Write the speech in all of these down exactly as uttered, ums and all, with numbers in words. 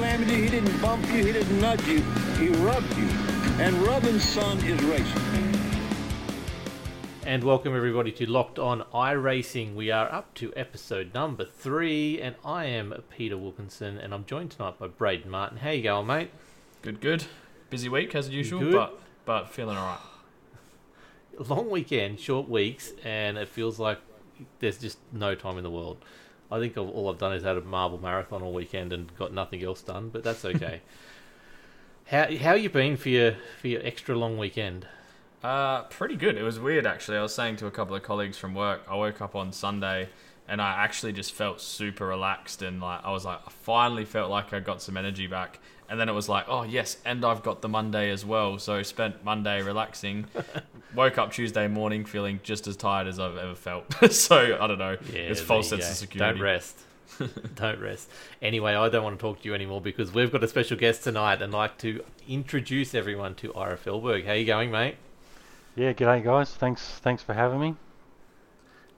slammed you, he didn't bump you, he didn't nudge you, he rubbed you. And Robin's son is racing. And welcome everybody to Locked On iRacing. We are up to episode number three, and I am Peter Wilkinson, and I'm joined tonight by Brayden Martin. How you going, mate? Good, good. Busy week as usual, good. but but feeling all right. Long weekend, short weeks, and it feels like there's just no time in the world. I think all I've done is had a marble marathon all weekend and got nothing else done, but that's okay. how how you been for your for your extra long weekend? Uh, pretty good. It was weird actually. I was saying to a couple of colleagues from work, I woke up on Sunday and I actually just felt super relaxed, and like I was like, I finally felt like I got some energy back. And then it was like, oh yes, and I've got the Monday as well. So spent Monday relaxing, woke up Tuesday morning feeling just as tired as I've ever felt. So I don't know, yeah, it's false sense go. of security. Don't rest, don't rest. Anyway, I don't want to talk to you anymore because we've got a special guest tonight, and I'd like to introduce everyone to Ira Philberg. How you going, mate? Yeah, g'day guys. Thanks, thanks for having me.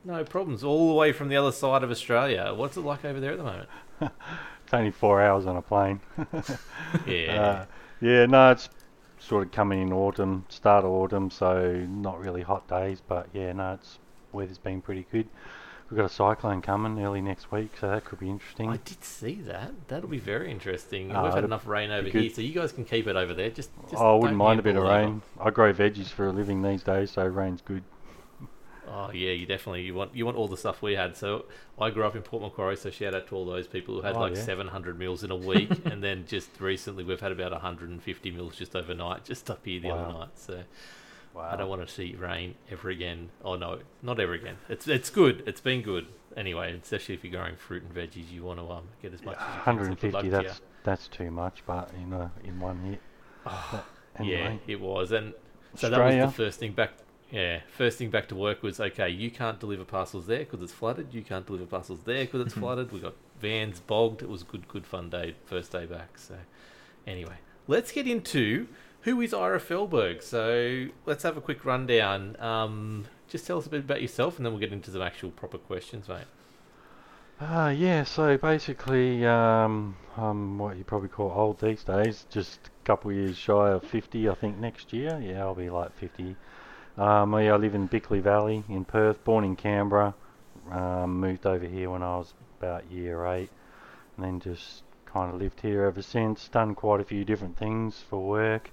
No problems. All the way from the other side of Australia. What's it like over there at the moment? It's only four hours on a plane. yeah. Uh, yeah, no, it's sort of coming in autumn, start of autumn, so not really hot days, but yeah, no, it's weather's been pretty good. We've got a cyclone coming early next week, so that could be interesting. I did see that. That'll be very interesting. Uh, We've had enough rain over here, so you guys can keep it over there. Just, just oh, I wouldn't mind a bit of rain. Over. I grow veggies for a living these days, so rain's good. Oh yeah, you definitely you want you want all the stuff we had. So I grew up in Port Macquarie, so shout out to all those people who had oh, like yeah. seven hundred meals in a week, and then just recently we've had about one hundred fifty meals just overnight, just up here the wow. other night. So wow. I don't want to see rain ever again. Oh no, not ever again. It's it's good. It's been good anyway. Especially if you're growing fruit and veggies, you want to um, get as much. Yeah, as you one hundred fifty. Can, so that's to that's too much, but you know, in one hit. Oh, anyway. Yeah, it was, and so Australia. That was the first thing back. Yeah, first thing back to work was, okay, you can't deliver parcels there because it's flooded. You can't deliver parcels there because it's flooded. We got vans bogged. It was a good, good fun day, first day back. So anyway, let's get into who is Ira Philberg. So let's have a quick rundown. Um, just tell us a bit about yourself, and then we'll get into some actual proper questions, mate. Uh, yeah, so basically um, I'm what you probably call old these days, just a couple of years shy of fifty, I think, next year. Yeah, I'll be like fifty. Um, I live in Bickley Valley in Perth, born in Canberra, um, moved over here when I was about year eight, and then just kind of lived here ever since, done quite a few different things for work,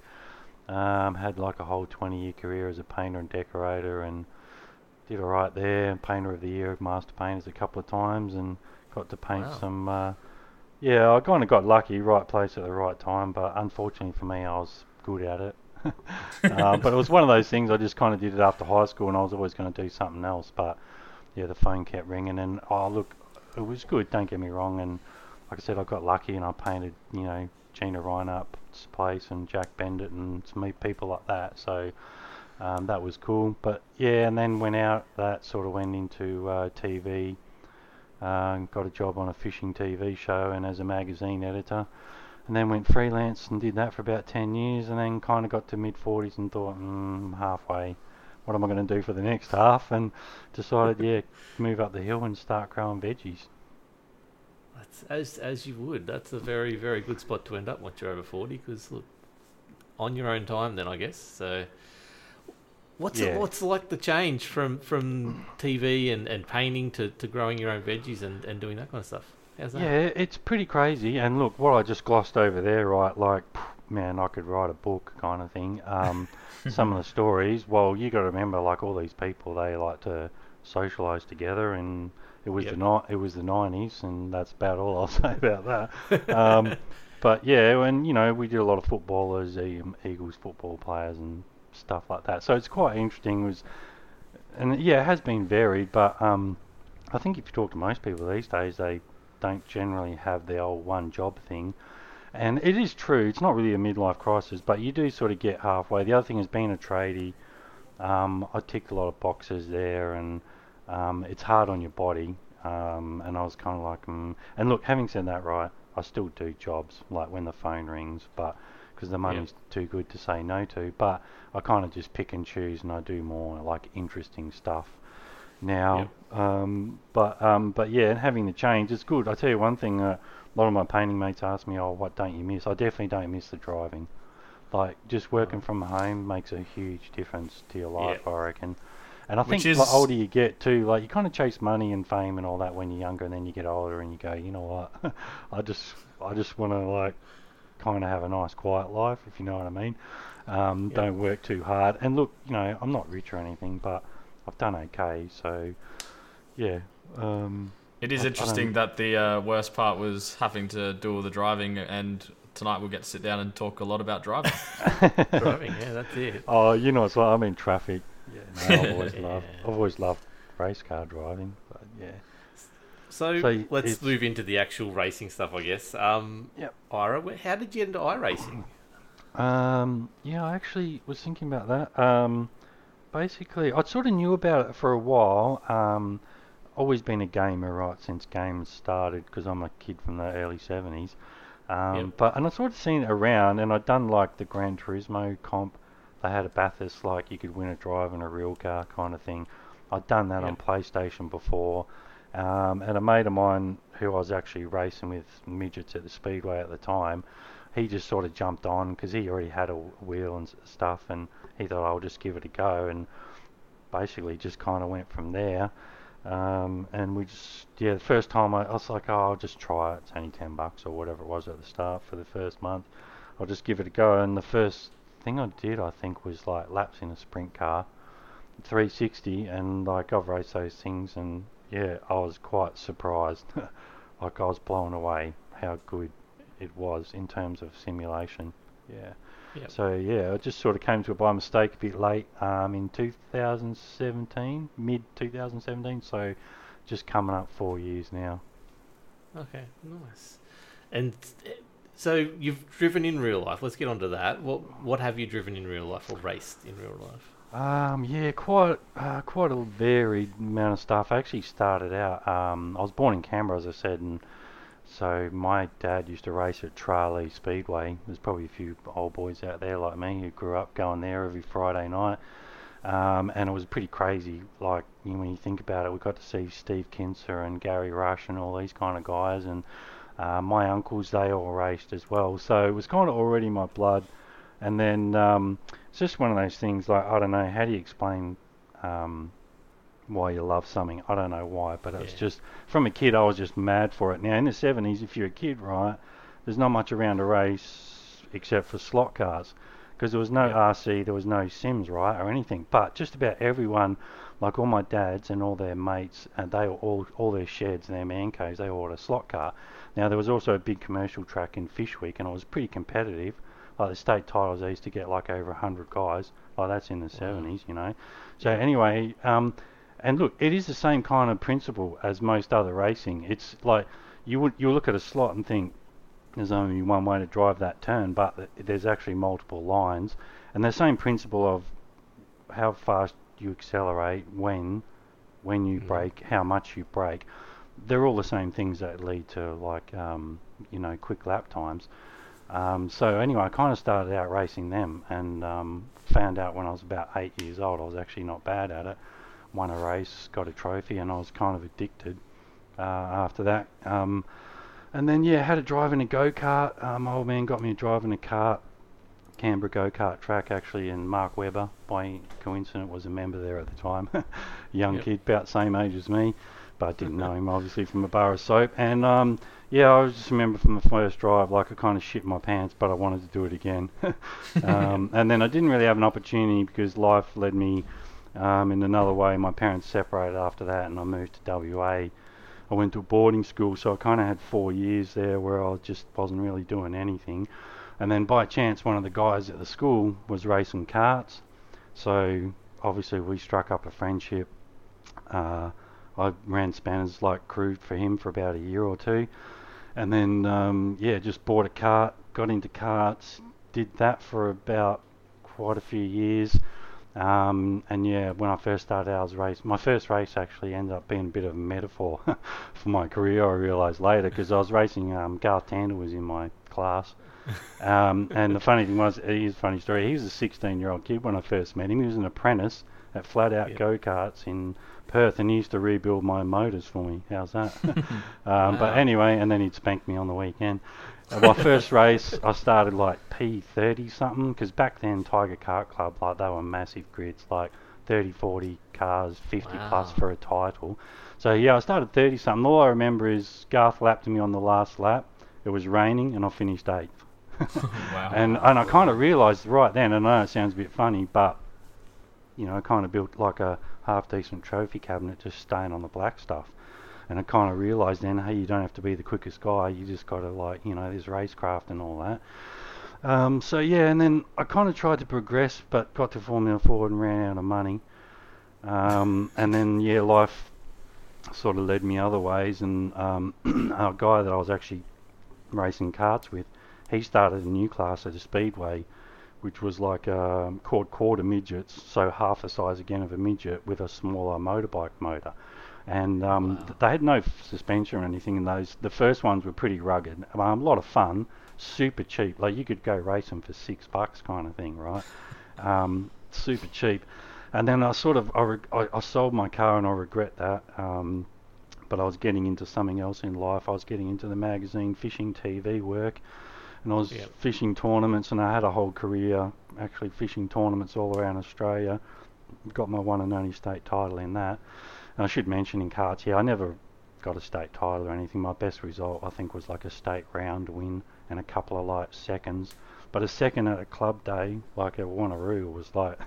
um, had like a whole twenty year career as a painter and decorator, and did alright there, painter of the year, master painters a couple of times, and got to paint wow. some, uh, yeah, I kind of got lucky, right place at the right time, but unfortunately for me I was good at it. uh, but it was one of those things, I just kind of did it after high school, and I was always going to do something else, but yeah, the phone kept ringing, and oh look, it was good, don't get me wrong, and like I said, I got lucky, and I painted, you know, Gina Reinupt's place and Jack Bendit and some people like that, so um, that was cool. But yeah, and then went out, that sort of went into uh, T V, uh, got a job on a fishing T V show and as a magazine editor. And then went freelance and did that for about ten years, and then kind of got to mid forties and thought, hmm, halfway, what am I going to do for the next half? And decided, yeah, move up the hill and start growing veggies. That's as as you would. That's a very, very good spot to end up once you're over forty, because, look, on your own time then, I guess. So what's yeah. it, what's like the change from, from T V and, and painting to, to growing your own veggies and, and doing that kind of stuff? Yeah, it's pretty crazy, and look, what I just glossed over there, right, like, man, I could write a book kind of thing, um, some of the stories, well, you got to remember, like, all these people, they like to socialise together, and it was, yep. the ni- it was the nineties, and that's about all I'll say about that, um, but yeah, and, you know, we did a lot of footballers, Eagles football players, and stuff like that, so it's quite interesting, it was, and yeah, it has been varied, but um, I think if you talk to most people these days, they don't generally have the old one job thing, and it is true, it's not really a midlife crisis, but you do sort of get halfway. The other thing is being a tradie, um, I ticked a lot of boxes there, and um, it's hard on your body, um, and I was kind of like mm. and look, having said that, right, I still do jobs like when the phone rings, but because the money's yep. too good to say no to, but I kind of just pick and choose, and I do more like interesting stuff now. Yep. um but um but yeah, and having the change is good. I tell you one thing, uh, a lot of my painting mates ask me, oh, what don't you miss? I definitely don't miss the driving. Like, just working from home makes a huge difference to your life, yeah. I reckon. And I Which think is... the older you get, too, like, you kind of chase money and fame and all that when you're younger, and then you get older and you go, you know what, I just I just want to, like, kind of have a nice, quiet life, if you know what I mean. Um, yeah. Don't work too hard. And, look, you know, I'm not rich or anything, but I've done okay, so, yeah. Um, it is I, interesting I that the uh, worst part was having to do all the driving and... Tonight we'll get to sit down and talk a lot about driving. Driving, yeah, that's it. Oh, you know, it's like I'm in traffic. Yeah, no, I've always yeah. loved. I've always loved race car driving. But yeah. So, so let's it's... move into the actual racing stuff, I guess. Um, yeah. Ira, how did you get into iRacing? Um, yeah, I actually was thinking about that. Um, basically, I sort of knew about it for a while. Um, always been a gamer, right, since games started, because I'm a kid from the early seventies. Um, yep. But and I sort of seen it around, and I'd done like the Gran Turismo comp. They had a Bathurst, like you could win a drive in a real car kind of thing. I'd done that yep. on PlayStation before, um, and a mate of mine who I was actually racing with midgets at the Speedway at the time, he just sort of jumped on because he already had a wheel and stuff, and he thought I'll just give it a go, and basically just kind of went from there. Um, and we just, yeah, the first time I, I was like, oh, I'll just try it. It's only ten bucks or whatever it was at the start for the first month. I'll just give it a go. And the first thing I did, I think, was like laps in a sprint car, three sixty. And like, I've raced those things. And yeah, I was quite surprised. Like, I was blown away how good it was in terms of simulation. Yeah. Yep. So yeah, I just sort of came to it by mistake a bit late, um, in two thousand seventeen, mid two thousand seventeen, so just coming up four years now. Okay, nice. And so you've driven in real life. Let's get on to that. What what have you driven in real life or raced in real life? Um, yeah, quite uh, quite a varied amount of stuff. I actually started out, um, I was born in Canberra, as I said, and so my dad used to race at Tralee Speedway. There's probably a few old boys out there like me who grew up going there every Friday night. Um, and it was pretty crazy. Like, you know, when you think about it, we got to see Steve Kinser and Gary Rush and all these kind of guys. And uh, my uncles, they all raced as well. So it was kind of already in my blood. And then um, it's just one of those things, like, I don't know, how do you explain... Um, why you love something, I don't know why, but it's yeah. just from a kid I was just mad for it. Now in the seventies, if you're a kid, right, there's not much around to race except for slot cars, because there was no yeah. R C, there was no sims, right, or anything. But just about everyone, like all my dads and all their mates, and they all all their sheds and their man caves, they all had a slot car. Now there was also a big commercial track in Fishwick, and it was pretty competitive. Like the state titles, they used to get like over one hundred guys. Like that's in the wow. seventies, you know. So yeah. anyway, um and look, it is the same kind of principle as most other racing. It's like you would you look at a slot and think there's only one way to drive that turn, but th- there's actually multiple lines. And the same principle of how fast you accelerate, when when you mm-hmm. brake, how much you brake. They're all the same things that lead to like um, you know quick lap times. Um, so anyway, I kind of started out racing them, and um, found out when I was about eight years old I was actually not bad at it. Won a race, got a trophy, and I was kind of addicted uh, after that. Um, and then, yeah, had a drive in a go-kart. Uh, my old man got me a drive in a kart, Canberra go-kart track, actually, and Mark Webber, by coincidence, was a member there at the time. Young yep. kid, about same age as me, but didn't know him, obviously, from a bar of soap. And, um, yeah, I just remember from the first drive, like, I kind of shit my pants, but I wanted to do it again. um, and then I didn't really have an opportunity because life led me... Um, in another way, my parents separated after that, and I moved to W A. I went to a boarding school, so I kind of had four years there where I just wasn't really doing anything. And then by chance, one of the guys at the school was racing karts, so obviously we struck up a friendship. Uh, I ran spanners like crew for him for about a year or two, and then um, yeah, just bought a kart, got into karts, did that for about quite a few years. Um, and yeah, when I first started out, I was race. My first race actually ended up being a bit of a metaphor for my career, I realised later, because I was racing, um, Garth Tander was in my class. Um, and the funny thing was, here's a funny story, he was a sixteen-year-old kid when I first met him. He was an apprentice at Flat Out yeah. Go-Karts in Perth, and he used to rebuild my motors for me. How's that? um, wow. But anyway, and then he'd spank me on the weekend. Uh, my first race, I started like P thirty something, because back then Tiger Kart Club, like they were massive grids, like thirty, forty cars, fifty wow. plus for a title. So yeah, I started thirty something. All I remember is Garth lapped me on the last lap. It was raining, and I finished eighth. Wow. And and I kind of realised right then, and I know it sounds a bit funny, but you know, I kind of built like a half-decent trophy cabinet just staying on the black stuff. And I kind of realised then, hey, you don't have to be the quickest guy, you just got to, like, you know, there's racecraft and all that. Um, so yeah, and then I kind of tried to progress, but got to Formula Ford and ran out of money. Um, and then, yeah, life sort of led me other ways, and um, a guy that I was actually racing karts with, he started a new class at a speedway, which was like um, called quarter midgets, so half the size again of a midget with a smaller motorbike motor. And um, wow. th- they had no f- suspension or anything in those. The first ones were pretty rugged, um, a lot of fun, super cheap. Like you could go race them for six bucks kind of thing, right? Um, super cheap. And then I sort of, I, re- I, I sold my car and I regret that. Um, but I was getting into something else in life. I was getting into the magazine, fishing, T V work. And I was yep. fishing tournaments, and I had a whole career actually fishing tournaments all around Australia. Got my one and only state title in that. And I should mention in karts, yeah, I never got a state title or anything. My best result, I think, was like a state round win and a couple of like seconds. But a second at a club day, like at Wanneroo, was like,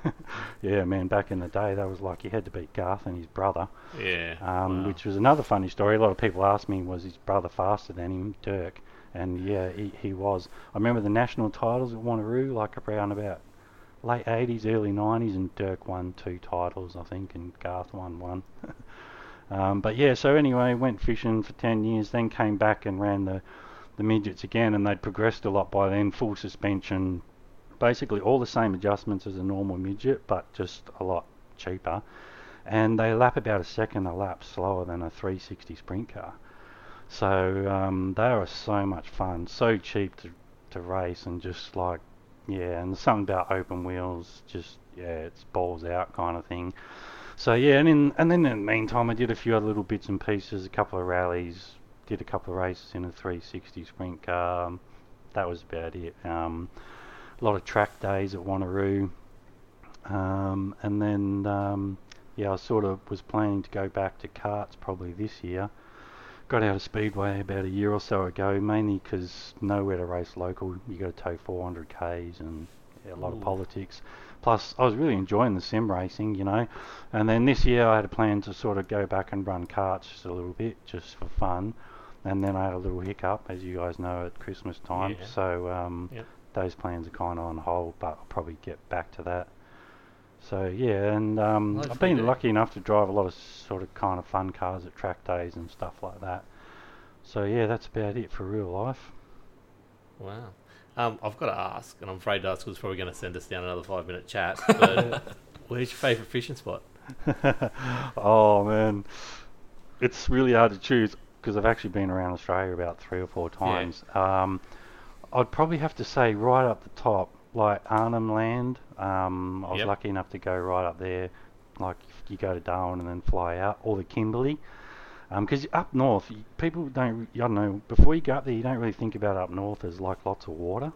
yeah, man, back in the day, that was like you had to beat Garth and his brother. Yeah. Um, wow. Which was another funny story. A lot of people asked me, was his brother faster than him, Dirk? And yeah, he, he was. I remember the national titles at Wanneroo, like around about late eighties, early nineties, and Dirk won two titles, I think, and Garth won one. um, but yeah, so anyway, went fishing for ten years, then came back and ran the, the midgets again, and they'd progressed a lot by then, full suspension, basically all the same adjustments as a normal midget, but just a lot cheaper. And they lap about a second a lap slower than a three sixty sprint car. So um, they were so much fun, so cheap to, to race, and just like, yeah, and something about open wheels, just, yeah, it's balls out kind of thing. So yeah, and, in, and then in the meantime, I did a few other little bits and pieces, a couple of rallies, did a couple of races in a three sixty sprint car. Um, that was about it. Um, a lot of track days at Wanneroo. Um, and then, um, yeah, I sort of was planning to go back to karts probably this year. Got out of Speedway about a year or so ago, mainly because nowhere to race local. You got to tow four hundred kays and yeah, a lot Ooh. Of politics. Plus, I was really enjoying the sim racing, you know. And then this year I had a plan to sort of go back and run karts just a little bit, just for fun. And then I had a little hiccup, as you guys know, at Christmas time. Yeah. So um, yep. those plans are kind of on hold, but I'll probably get back to that. So yeah, and um, I've been do. lucky enough to drive a lot of sort of kind of fun cars at track days and stuff like that. So yeah, that's about it for real life. Wow. Um, I've got to ask, and I'm afraid to ask because it's probably going to send us down another five minute chat, but where's your favourite fishing spot? Oh man, it's really hard to choose because I've actually been around Australia about three or four times. Yeah. Um, I'd probably have to say right up the top, like Arnhem Land, um, I was yep. lucky enough to go right up there, like you go to Darwin and then fly out, or the Kimberley, because um, up north, you, people don't, I don't know, before you go up there, you don't really think about up north as like lots of water,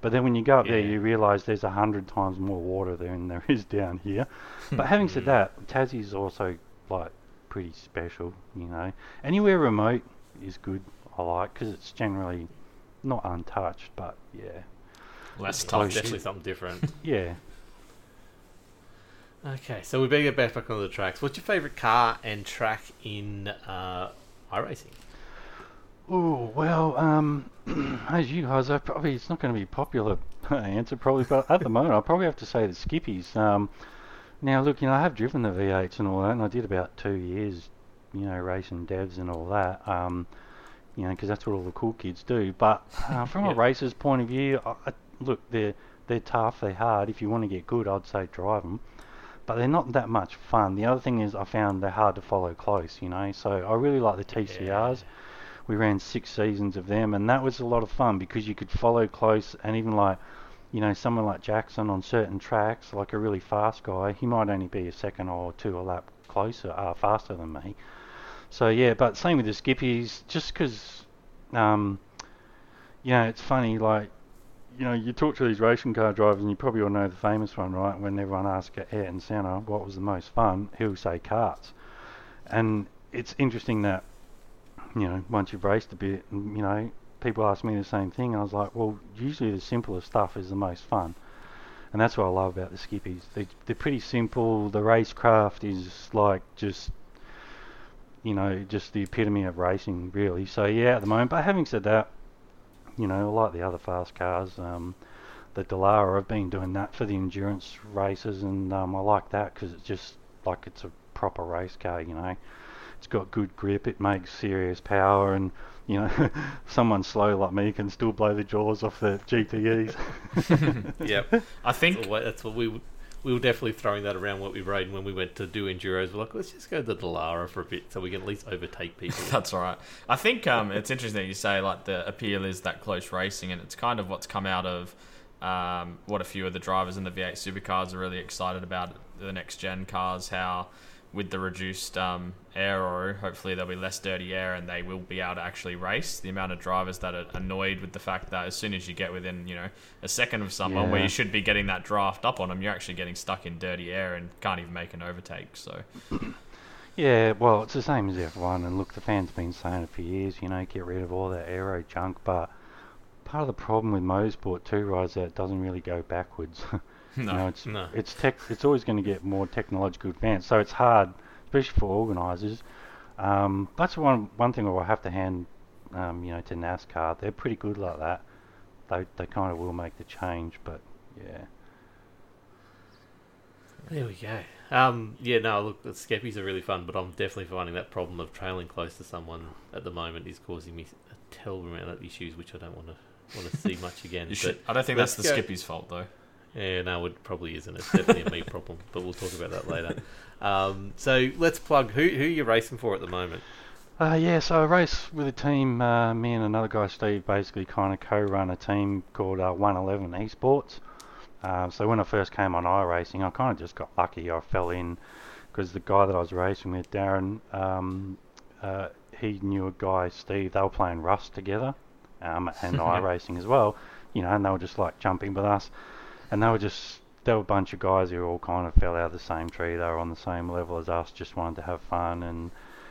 but then when you go up yeah. there, you realise there's a hundred times more water than there is down here, but having said that, Tassie's also like pretty special, you know, anywhere remote is good, I like, because it's generally not untouched, but yeah. Well, that's tough. Definitely something different. Yeah. Okay, so we better get back, back on the tracks. What's your favourite car and track in uh, iRacing? Oh, well, um, as you guys, I probably it's not going to be a popular answer probably, but at the moment I'll probably have to say the Skippies. Um, now, look, you know, I have driven the V eights and all that, and I did about two years, you know, racing devs and all that. Um, you know, because that's what all the cool kids do. But uh, from yeah. a racer's point of view, I, I Look, they're, they're tough, they're hard. If you want to get good, I'd say drive them. But they're not that much fun. The other thing is I found they're hard to follow close, you know. So I really like the T C Rs. Yeah. We ran six seasons of them, and that was a lot of fun because you could follow close and even like you know, someone like Jackson on certain tracks, like a really fast guy, he might only be a second or two a lap closer, uh, faster than me. So yeah, but same with the Skippies, just because, um, you know, it's funny, like, you know, you talk to these racing car drivers, and you probably all know the famous one, right? When everyone asks Ed and Senna what was the most fun, he'll say karts. And it's interesting that, you know, once you've raced a bit, and, you know, people ask me the same thing, and I was like, well, usually the simplest stuff is the most fun. And that's what I love about the Skippies. They, they're pretty simple. The racecraft is like just, you know, just the epitome of racing, really. So, yeah, at the moment. But having said that, you know, like the other fast cars, um, the Dallara, I've been doing that for the endurance races, and um, I like that because it's just like it's a proper race car, you know. It's got good grip, it makes serious power, and, you know, someone slow like me can still blow the jaws off the G T Es. Yep. I think that's, always, that's what we we were definitely throwing that around what we rode when we went to do enduros. We're like, let's just go to the Dallara for a bit so we can at least overtake people. That's right. I think um, it's interesting that you say, like, the appeal is that close racing, and it's kind of what's come out of um, what a few of the drivers in the V eight supercars are really excited about, the next-gen cars, how with the reduced um, aero, hopefully there'll be less dirty air and they will be able to actually race. The amount of drivers that are annoyed with the fact that as soon as you get within, you know, a second of someone yeah. where you should be getting that draft up on them, you're actually getting stuck in dirty air and can't even make an overtake. So, yeah, well, it's the same as F one. And look, the fans been saying it for years, you know, get rid of all that aero junk. But part of the problem with motorsport too, right, is that it doesn't really go backwards. No, you know, it's no. it's tech. It's always going to get more technological advanced, so it's hard, especially for organisers. Um, that's one one thing I have to hand, um, you know, to NASCAR. They're pretty good like that. They they kind of will make the change, but yeah. There we go. Um, yeah, no, look, the Skeppies are really fun, but I'm definitely finding that problem of trailing close to someone at the moment is causing me a terrible amount of issues, which I don't want to want to see much again. You should, I don't think that's the go. Skippies' fault though. Yeah, no, it probably isn't. It's definitely a me problem, but we'll talk about that later. Um, so let's plug. Who who are you racing for at the moment? Uh, yeah, so I race with a team. Uh, me and another guy, Steve, basically kind of co-run a team called uh, one eleven Esports. Uh, so when I first came on iRacing, I kind of just got lucky. I fell in because the guy that I was racing with, Darren, um, uh, he knew a guy, Steve. They were playing Rust together um, and iRacing as well. You know, and they were just like jumping with us. And they were just, they were a bunch of guys who all kind of fell out of the same tree. They were on the same level as us, just wanted to have fun and,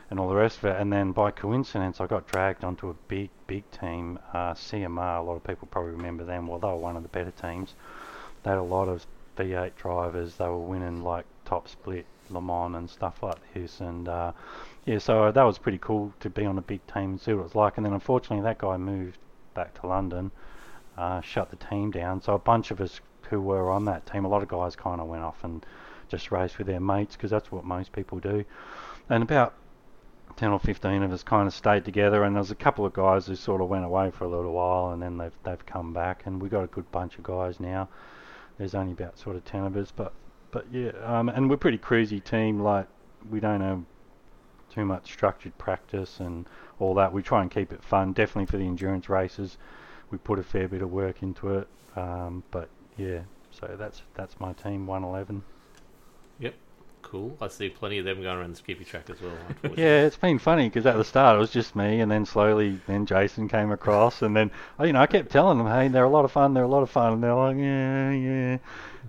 and all the rest of it. And then by coincidence, I got dragged onto a big, big team, uh, C M R. A lot of people probably remember them. Well, they were one of the better teams. They had a lot of V eight drivers. They were winning like top split, Le Mans and stuff like this. And uh, yeah, so that was pretty cool to be on a big team and see what it was like. And then unfortunately, that guy moved back to London, uh, shut the team down. So a bunch of us who were on that team, a lot of guys kind of went off and just raced with their mates because that's what most people do, and about ten or fifteen of us kind of stayed together, and there's a couple of guys who sort of went away for a little while and then they've they've come back, and we got a good bunch of guys now. There's only about sort of ten of us, but but yeah um, and we're a pretty crazy team. Like, we don't have too much structured practice and all that. We try and keep it fun. Definitely for the endurance races we put a fair bit of work into it, um, but yeah, so that's that's my team, one eleven. Yep, cool. I see plenty of them going around the Skippy track as well. Yeah, it's been funny because at the start it was just me, and then slowly then Jason came across, and then, you know, I kept telling them, hey, they're a lot of fun, they're a lot of fun, and they're like, yeah, yeah.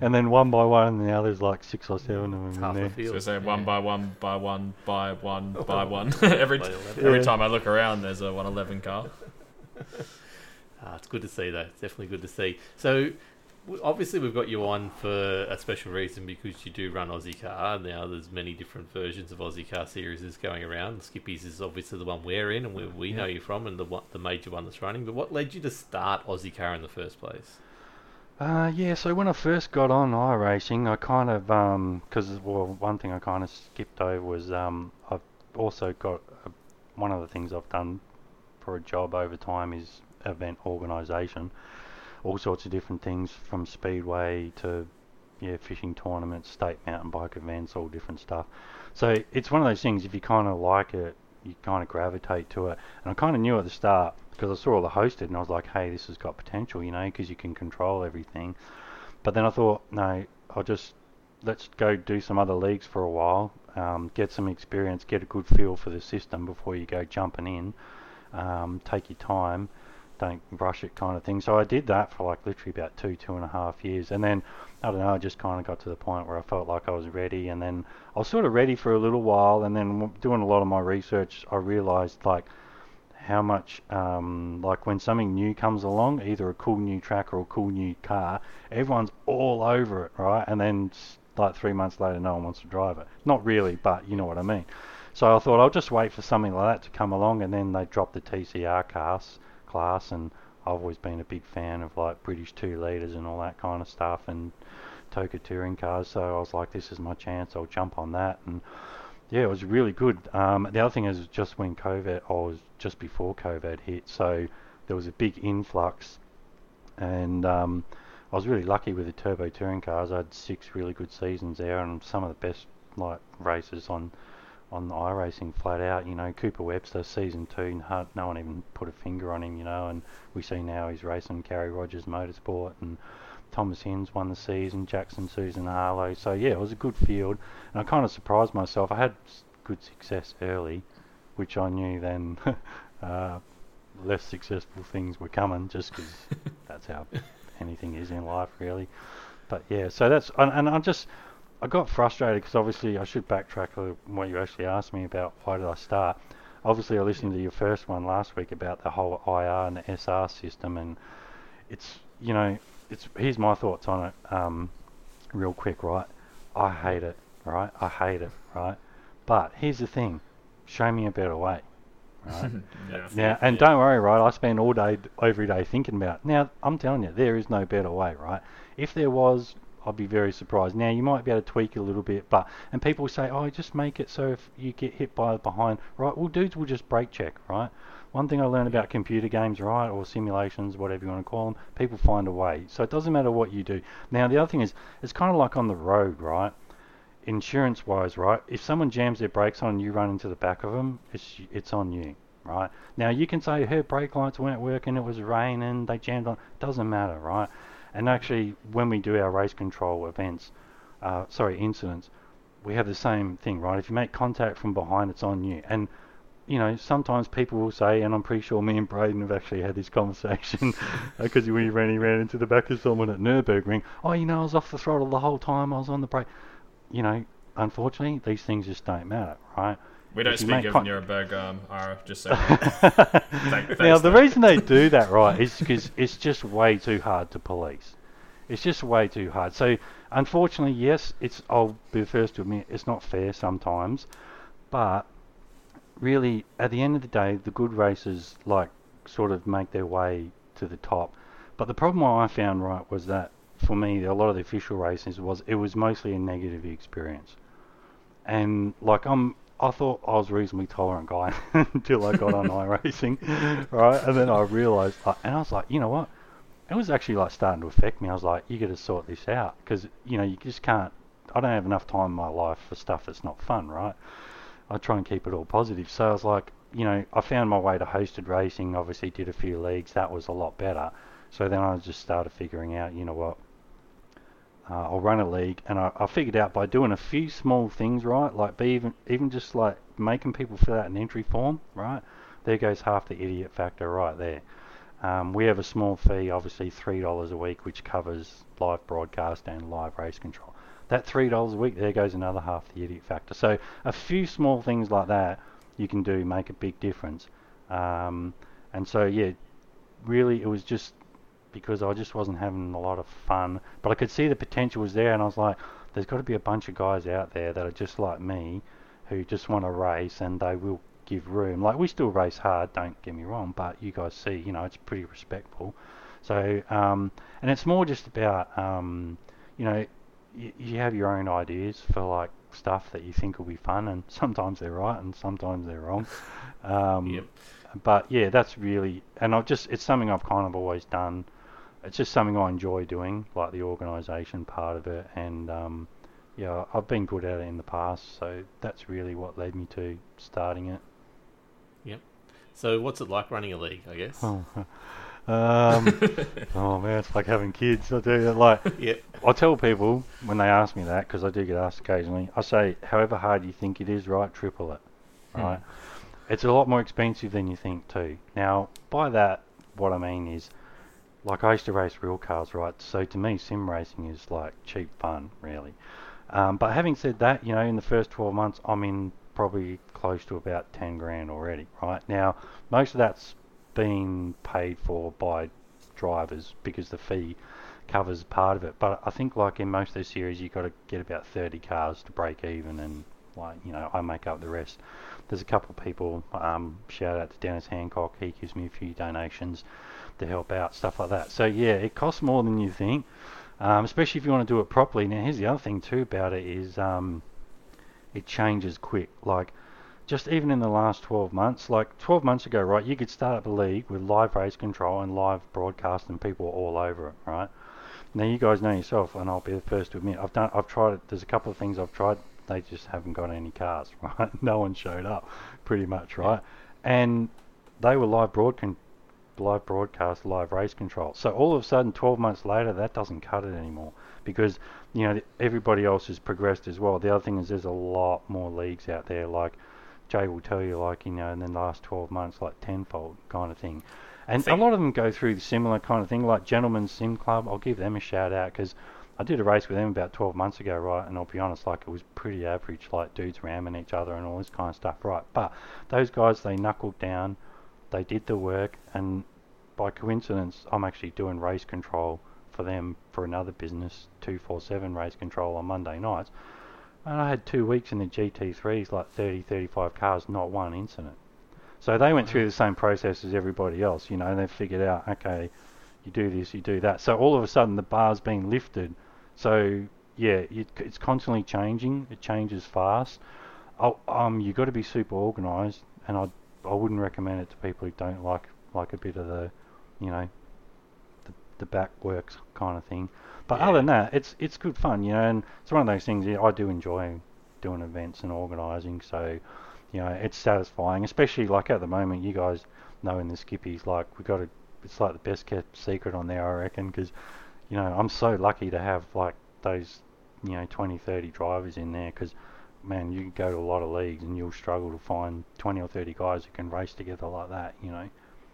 And then one by one, and now there's like six or seven of them Half in there. The field. So yeah. one by one, by one, by one, oh, by one. every t- yeah. every time I look around, there's a one eleven car. ah, it's good to see, though. It's definitely good to see. So... obviously we've got you on for a special reason because you do run Aussie Car. Now there's many different versions of Aussie Car series going around. Skippies is obviously the one we're in and where we yeah. know you from, and the one, the major one that's running. But what led you to start Aussie Car in the first place? Uh, yeah, so when I first got on iRacing, I kind of, because um, well, one thing I kind of skipped over was um, I've also got, a, one of the things I've done for a job over time is event organisation. All sorts of different things, from speedway to yeah fishing tournaments, state mountain bike events, all different stuff. So it's one of those things, if you kind of like it, you kind of gravitate to it. And I kind of knew at the start because I saw all the hosted and I was like, hey, this has got potential, you know, because you can control everything. But then I thought, no, I'll just, let's go do some other leagues for a while, um, get some experience, get a good feel for the system before you go jumping in. Um, take your time, don't rush it, kind of thing. So I did that for like literally about two, two and a half years. And then, I don't know, I just kind of got to the point where I felt like I was ready. And then I was sort of ready for a little while. And then doing a lot of my research, I realized like how much, um, like when something new comes along, either a cool new track or a cool new car, everyone's all over it, right? And then like three months later, no one wants to drive it. Not really, but you know what I mean. So I thought I'll just wait for something like that to come along, and then they dropped the T C R class, class, and I've always been a big fan of like British two litres and all that kind of stuff, and Toka touring cars. So I was like, this is my chance, I'll jump on that. And yeah, it was really good. Um, the other thing is just when COVID, I was just before COVID hit, so there was a big influx, and um, I was really lucky with the turbo touring cars. I had six really good seasons there, and some of the best like races on. on the iRacing flat out, you know, Cooper Webster season two, no one even put a finger on him, you know, and we see now he's racing Gary Rogers Motorsport, and Thomas Hinns won the season, Jackson, Susan Harlow. So yeah, it was a good field, and I kind of surprised myself. I had good success early, which I knew then uh, less successful things were coming, just because that's how anything is in life really. But yeah, so that's, and, and I just, I got frustrated because obviously I should backtrack on what you actually asked me about. Why did I start? Obviously, I listened to your first one last week about the whole I R and the S R system, and it's, you know, it's here's my thoughts on it, um, real quick, right? I hate it, right? I hate it, right? But here's the thing: show me a better way, right? yeah, now, and yeah. Don't worry, right? I spend all day, every day thinking about it. Now, I'm telling you, there is no better way, right? If there was, I'd be very surprised. Now, you might be able to tweak it a little bit, but, and people say, oh, just make it so if you get hit by behind, right? Well, dudes will just brake check, right? One thing I learned about computer games, right, or simulations, whatever you want to call them, people find a way. So it doesn't matter what you do. Now, the other thing is, it's kind of like on the road, right? Insurance-wise, right? If someone jams their brakes on and you run into the back of them, it's, it's on you, right? Now, you can say her brake lights weren't working, it was raining, they jammed on, it doesn't matter, right? And actually, when we do our race control events, uh, sorry, incidents, we have the same thing, right? If you make contact from behind, it's on you. And, you know, sometimes people will say, and I'm pretty sure me and Brayden have actually had this conversation, because we ran, ran into the back of someone at Nürburgring, oh, you know, I was off the throttle the whole time, I was on the brake. You know, unfortunately, these things just don't matter, right? We don't speak of con- Nürburgring, um, Ira, just so. Thank, now, the reason they do that, right, is because it's just way too hard to police. It's just way too hard. So, unfortunately, yes, it's. I'll be the first to admit, it's not fair sometimes. But, really, at the end of the day, the good racers, like, sort of make their way to the top. But the problem I found, right, was that, for me, a lot of the official races, was it was mostly a negative experience. And, like, I'm... I thought I was a reasonably tolerant guy until I got on iRacing, right? And then I realised, like, and I was like, you know what? It was actually like starting to affect me. I was like, you got to sort this out, because, you know, you just can't. I don't have enough time in my life for stuff that's not fun, right? I try and keep it all positive. So I was like, you know, I found my way to hosted racing. Obviously, did a few leagues. That was a lot better. So then I just started figuring out, you know what? Uh, I'll run a league, and I, I figured out by doing a few small things, right, like be even even just like making people fill out an entry form, right, there goes half the idiot factor right there. Um, we have a small fee, obviously three dollars a week, which covers live broadcast and live race control. That three dollars a week, there goes another half the idiot factor. So a few small things like that you can do make a big difference. Um, and so, yeah, really it was just because I just wasn't having a lot of fun, but I could see the potential was there, and I was like, there's got to be a bunch of guys out there that are just like me, who just want to race, and they will give room. Like, we still race hard, don't get me wrong, but you guys see, you know, it's pretty respectful. So, um, and it's more just about, um, you know, you, you have your own ideas for, like, stuff that you think will be fun, and sometimes they're right, and sometimes they're wrong. Um, yep. But, yeah, that's really, and I've just, it's something I've kind of always done. It's just something I enjoy doing, like the organisation part of it, and um, yeah, I've been good at it in the past, so that's really what led me to starting it. Yep. So what's it like running a league, I guess? Oh, um, oh man, it's like having kids. I do that. Like, yep. I tell people when they ask me that, because I do get asked occasionally, I say, however hard you think it is, right, triple it. Right? Hmm. It's a lot more expensive than you think too. Now, by that, what I mean is, like, I used to race real cars, right? So to me, sim racing is like cheap fun, really. Um, but having said that, you know, in the first twelve months, I'm in probably close to about ten grand already, right? Now, most of that's been paid for by drivers because the fee covers part of it. But I think, like, in most of the series, you've got to get about thirty cars to break even, and, like, you know, I make up the rest. There's a couple of people, um, shout out to Dennis Hancock, he gives me a few donations to help out, stuff like that. So yeah, it costs more than you think, um, especially if you want to do it properly. Now here's the other thing too about it is um, it changes quick. Like, just even in the last twelve months, like twelve months ago, right, you could start up a league with live race control and live broadcast and people were all over it, right? Now you guys know yourself, and I'll be the first to admit, I've done, I've tried it, there's a couple of things I've tried, they just haven't got any cars, right? No one showed up, pretty much, right? Yeah. And they were live broadcast, live broadcast, live race control. So all of a sudden, twelve months later, that doesn't cut it anymore because, you know, everybody else has progressed as well. The other thing is there's a lot more leagues out there. Like Jay will tell you, like, you know, in the last twelve months, like tenfold kind of thing. And See. a lot of them go through the similar kind of thing, like Gentleman's Sim Club. I'll give them a shout out because I did a race with them about twelve months ago, right? And I'll be honest, like, it was pretty average, like dudes ramming each other and all this kind of stuff, right? But those guys, they knuckled down. They did the work, and by coincidence, I'm actually doing race control for them for another business, two four seven race control on Monday nights. And I had two weeks in the G T threes, like thirty, thirty-five cars, not one incident. So they went through the same process as everybody else, you know, and they figured out, okay, you do this, you do that. So all of a sudden, the bar's been lifted. So, yeah, it, it's constantly changing. It changes fast. Oh, um, you've got to be super organised, and I I wouldn't recommend it to people who don't like like a bit of the, you know, the, the back works kind of thing. But yeah. Other than that, it's it's good fun, you know, and it's one of those things, you know, I do enjoy doing events and organising, so, you know, it's satisfying, especially like at the moment, you guys know in the Skippies, like, we got to, it's like the best kept secret on there, I reckon, because, you know, I'm so lucky to have, like, those, you know, twenty, thirty drivers in there, because man, you can go to a lot of leagues and you'll struggle to find twenty or thirty guys who can race together like that, you know?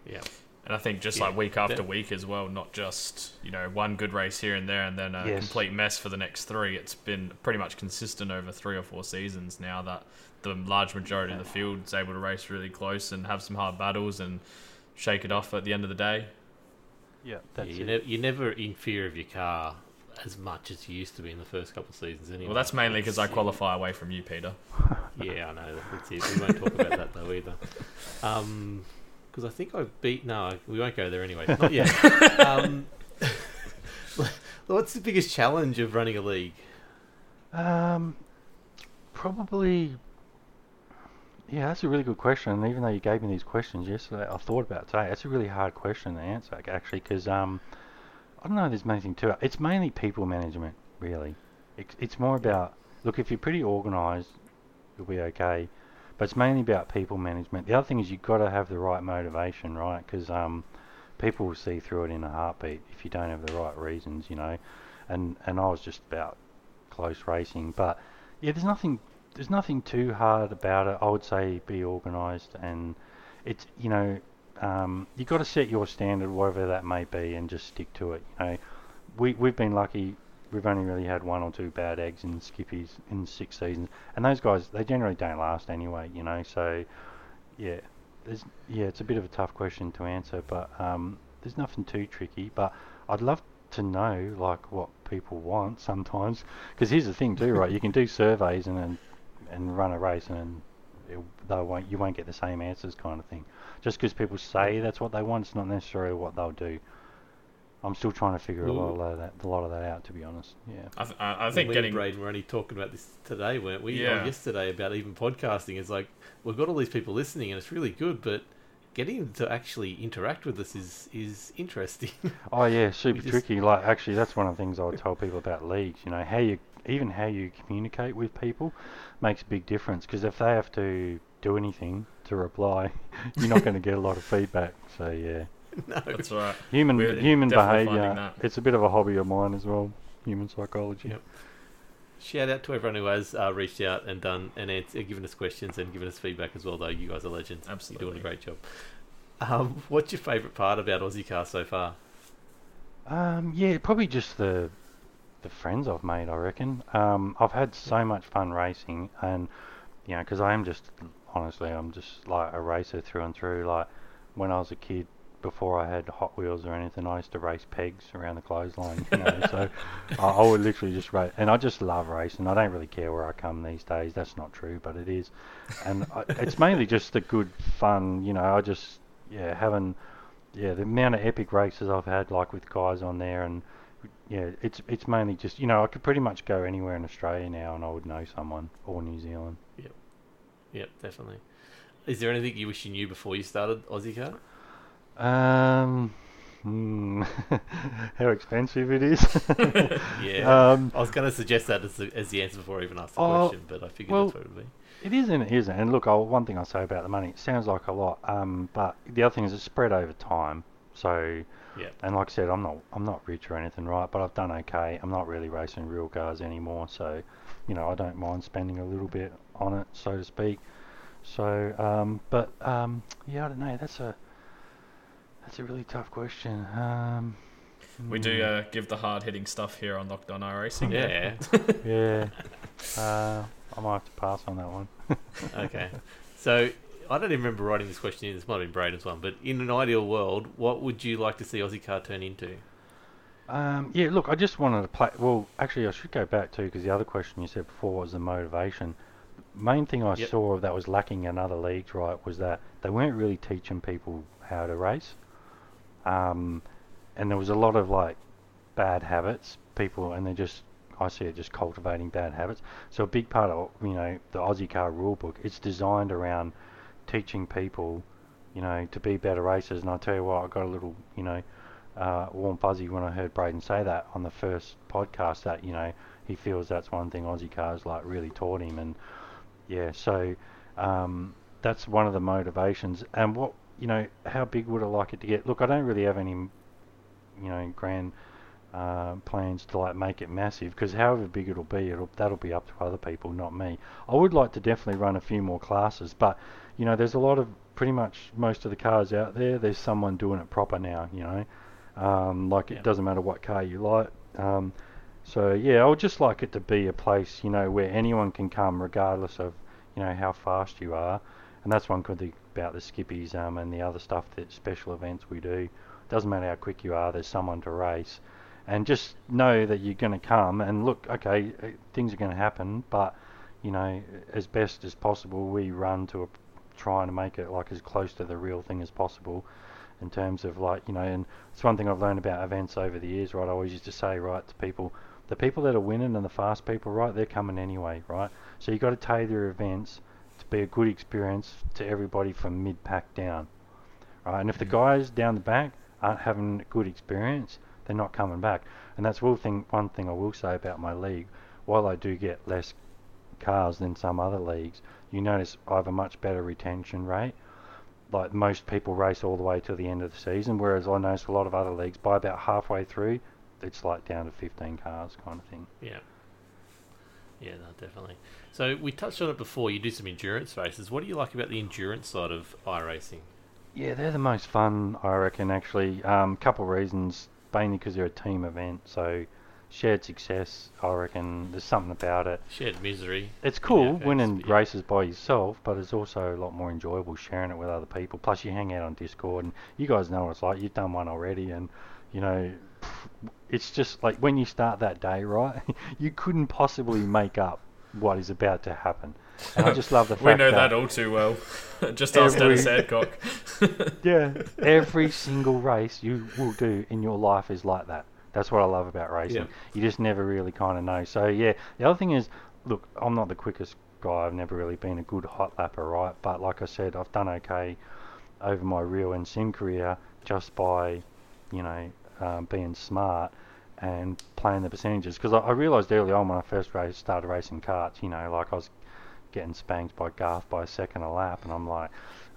Yeah. And I think just yeah. like week after that, week as well, not just, you know, one good race here and there and then a yes. complete mess for the next three. It's been pretty much consistent over three or four seasons now that the large majority yeah. of the field is able to race really close and have some hard battles and shake it off at the end of the day. Yeah, that's yeah, you it. Ne- you're never in fear of your car as much as you used to be in the first couple of seasons anyway. Well, that's mainly because I qualify away from you, Peter. Yeah, I know. That's it. We won't talk about that, though, either. Because um, I think I beat... No, we won't go there anyway. Not yet. Um, what's the biggest challenge of running a league? Um, probably... Yeah, that's a really good question. And even though you gave me these questions yesterday, I thought about it today. That's a really hard question to answer, actually, because... Um, I don't know if there's anything to it. It's mainly people management, really. It's, it's more about, look, if you're pretty organised, you'll be okay. But it's mainly about people management. The other thing is you've got to have the right motivation, right? Because um, people will see through it in a heartbeat if you don't have the right reasons, you know. And and I was just about close racing. But, yeah, there's nothing there's nothing too hard about it. I would say be organised. And it's, you know... Um, you've got to set your standard, whatever that may be, and just stick to it. You know, we, we've been lucky. We've only really had one or two bad eggs in Skippies in six seasons. And those guys, they generally don't last anyway, you know. So, yeah, there's, yeah, it's a bit of a tough question to answer, but um, there's nothing too tricky. But I'd love to know, like, what people want sometimes. Because here's the thing too, right? You can do surveys and and, and run a race and... and It, they won't, you won't get the same answers kind of thing. Just because people say that's what they want, it's not necessarily what they'll do. I'm still trying to figure well, a, lot of that, a lot of that out, to be honest. Yeah, I, th- I think well, getting... Brayden, we're only talking about this today, weren't we? Yeah. Or yesterday about even podcasting. It's like, we've got all these people listening and it's really good, but getting them to actually interact with us is, is interesting. Oh, yeah, super just... tricky. Like, actually, that's one of the things I would tell people about leagues, you know, how you... even how you communicate with people makes a big difference, because if they have to do anything, to reply, you're not going to get a lot of feedback. So yeah, no, that's right. Human We're human behaviour. It's a bit of a hobby of mine as well. Human psychology. Yep. Shout out to everyone who has uh, reached out and done and answered, given us questions and given us feedback as well. Though you guys are legends. Absolutely, you're doing a great job. Um, what's your favourite part about Aussie Car so far? Um, yeah, probably just the the friends I've made. I reckon um, I've had so much fun racing, and you know, because I am just honestly, I'm just like a racer through and through. Like when I was a kid, before I had Hot Wheels or anything, I used to race pegs around the clothesline. You know, so I, I would literally just race, and I just love racing. I don't really care where I come these days. That's not true, but it is, and I, it's mainly just the good fun. You know, I just yeah having. Yeah, the amount of epic races I've had, like with guys on there, and yeah, it's it's mainly just, you know, I could pretty much go anywhere in Australia now and I would know someone, or New Zealand. Yep, yep, definitely. Is there anything you wish you knew before you started Aussie Car? Um, hmm, how expensive it is. yeah, um, I was going to suggest that as the, as the answer before I even asked the oh, question, but I figured well, that's what it would be. It is and it isn't. And look, I'll, one thing I'll say about the money, it sounds like a lot, um, but the other thing is it's spread over time. So, yeah. And like I said, I'm not I'm not rich or anything, right? But I've done okay. I'm not really racing real cars anymore. So, you know, I don't mind spending a little bit on it, so to speak. So, um, but, um, yeah, I don't know. That's a, that's a really tough question. Um... We do uh, give the hard-hitting stuff here on Locked On iRacing. Yeah. yeah. Uh, I might have to pass on that one. okay. So, I don't even remember writing this question in. This might have been Brayden's one. But in an ideal world, what would you like to see Aussie Car turn into? Um, yeah, look, I just wanted to play... Well, actually, I should go back to, because the other question you said before was the motivation. The main thing I yep. saw that was lacking in other leagues, right, was that they weren't really teaching people how to race. Um... And there was a lot of like bad habits, people, and they're just, I see it just cultivating bad habits. So a big part of, you know, the Aussie Car rule book, it's designed around teaching people, you know, to be better racers. And I tell you what, I got a little, you know, uh, warm fuzzy when I heard Brayden say that on the first podcast that, you know, he feels that's one thing Aussie Car's like really taught him. And yeah, so um, that's one of the motivations. And what, you know, how big would I like it to get? Look, I don't really have any... you know, grand uh, plans to like make it massive, because however big it'll be, it'll that'll be up to other people, not me. I would like to definitely run a few more classes, but you know, there's a lot of pretty much most of the cars out there. There's someone doing it proper now, you know, um, like yeah. it doesn't matter what car you like. Um, so yeah, I would just like it to be a place, you know, where anyone can come, regardless of you know how fast you are, and that's one good thing about the Skippies um, and the other stuff that special events we do. Doesn't matter how quick you are, there's someone to race, and just know that you're going to come and look, okay, things are going to happen, but you know, as best as possible, we run to a, trying to make it like as close to the real thing as possible in terms of like, you know, and it's one thing I've learned about events over the years, right? I always used to say, right, to people, the people that are winning and the fast people, right, they're coming anyway, right? So you've got to tailor your events to be a good experience to everybody from mid-pack down, right? And if mm-hmm. the guys down the back aren't having a good experience, they're not coming back. And that's one thing, one thing I will say about my league. While I do get less cars than some other leagues, you notice I have a much better retention rate. Like most people race all the way to the end of the season, whereas I notice a lot of other leagues, by about halfway through, it's like down to fifteen cars kind of thing. Yeah. Yeah, no, definitely. So we touched on it before. You do some endurance races. What do you like about the endurance side of iRacing? Yeah, they're the most fun, I reckon, actually. Um, couple reasons, mainly because they're a team event, so shared success, I reckon, there's something about it. Shared misery. It's cool yeah, winning yeah. races by yourself, but it's also a lot more enjoyable sharing it with other people. Plus, you hang out on Discord, and you guys know what it's like. You've done one already, and, you know, it's just like when you start that day, right, you couldn't possibly make up what is about to happen. And I just love the fact we know that, that all too well. Just ask Dennis Hancock. yeah, every single race you will do in your life is like that. That's what I love about racing. Yeah. You just never really kind of know. So yeah, the other thing is, look, I'm not the quickest guy. I've never really been a good hot lapper, right? But like I said, I've done okay over my real and sim career just by, you know, um, being smart and playing the percentages. Because I, I realised early on when I first race, started racing karts, you know, like I was getting spanked by Garth by a second a lap, and I'm like,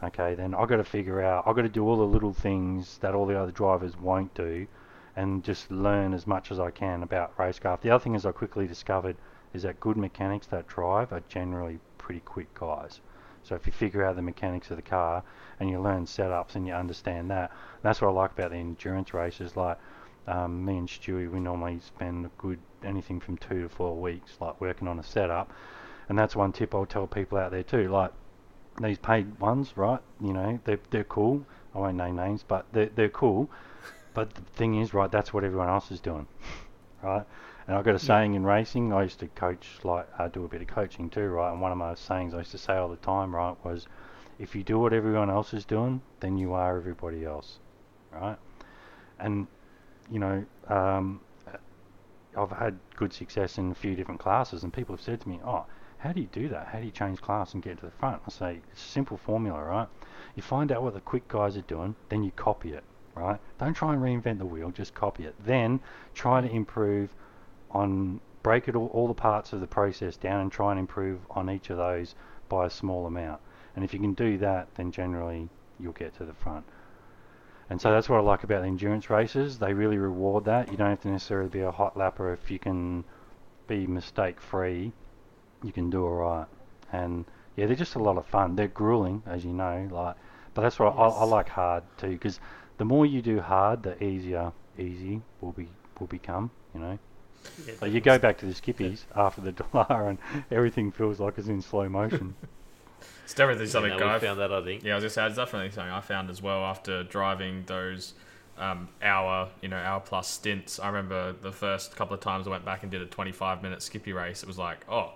okay, then I've got to figure out, I've got to do all the little things that all the other drivers won't do and just learn as much as I can about race car. The other thing is I quickly discovered is that good mechanics that drive are generally pretty quick guys. So if you figure out the mechanics of the car and you learn setups and you understand that, that's what I like about the endurance races. Like um, me and Stewie, we normally spend a good anything from two to four weeks like working on a setup. And that's one tip I'll tell people out there too. Like these paid ones, right? You know, they're, they're cool. I won't name names, but they're, they're cool. But the thing is, right, that's what everyone else is doing, right? And I've got a saying in racing. I used to coach, like, I do a bit of coaching too, right? And one of my sayings I used to say all the time, right, was if you do what everyone else is doing, then you are everybody else, right? And, you know, um, I've had good success in a few different classes, and people have said to me, oh, how do you do that? How do you change class and get to the front? I say, it's a simple formula, right? You find out what the quick guys are doing, then you copy it, right? Don't try and reinvent the wheel, just copy it. Then try to improve on, break it all, all the parts of the process down and try and improve on each of those by a small amount. And if you can do that, then generally you'll get to the front. And so that's what I like about the endurance races. They really reward that. You don't have to necessarily be a hot lapper. If you can be mistake-free, you can do all right. And yeah, they're just a lot of fun. They're grueling, as you know, like, but that's what yes. I, I like hard too, because the more you do hard, the easier easy will be will become, you know. Yeah, like you go back to the Skippies yeah. after the Dallara and everything feels like it's in slow motion. It's definitely something yeah, no, I found that I think. Yeah, I was just saying it's definitely something I found as well after driving those um, hour, you know, hour plus stints. I remember the first couple of times I went back and did a twenty-five minute Skippy race. It was like, oh.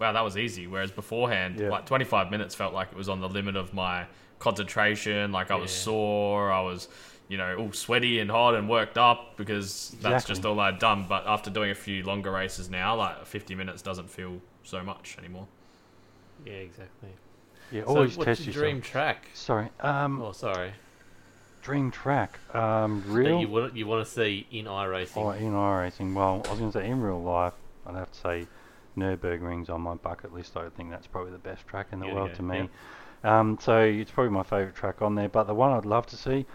Wow, that was easy. Whereas beforehand, yeah. like twenty-five minutes felt like it was on the limit of my concentration. Like I yeah. was sore, I was, you know, all sweaty and hot and worked up because exactly. that's just all I'd done. But after doing a few longer races now, like fifty minutes doesn't feel so much anymore. Yeah, exactly. Yeah, always so test yourself. What's your dream track? Sorry. Um, oh, sorry. Dream track. Um, real. So you want you want to see in iRacing? Oh, in iRacing. Well, I was going to say in real life, I'd have to say Nürburgring's on my bucket list. I think that's probably the best track in the yeah, world yeah, to me. Yeah. Um, so it's probably my favourite track on there. But the one I'd love to see,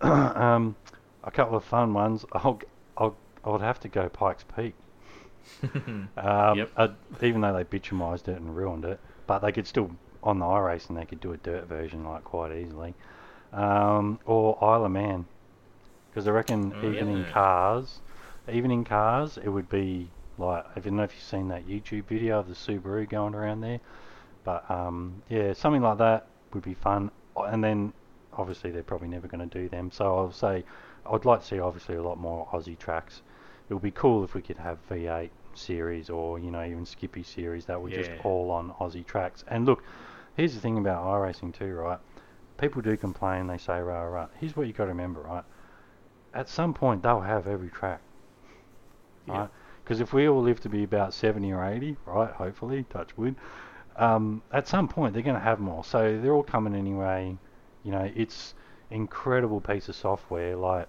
um, a couple of fun ones. I'll, I'll, I would have to go Pikes Peak. um, yep. I'd, even though they bitumised it and ruined it, but they could still on the iRacing they could do a dirt version like quite easily, um, or Isle of Man, because I reckon oh, even yeah, in yeah. cars, even in cars it would be. Like, I don't know if you've seen that YouTube video of the Subaru going around there. But, um, yeah, something like that would be fun. And then, obviously, they're probably never going to do them. So I'll say, I'd like to see, obviously, a lot more Aussie tracks. It would be cool if we could have V eight series or, you know, even Skippy series that were yeah. just all on Aussie tracks. And look, here's the thing about iRacing too, right? People do complain, they say, rah, rah. Here's what you got to remember, right? At some point, they'll have every track, right? Yeah. Because if we all live to be about seventy or eighty, right, hopefully, touch wood, um, at some point they're going to have more. So they're all coming anyway. You know, it's incredible piece of software. Like,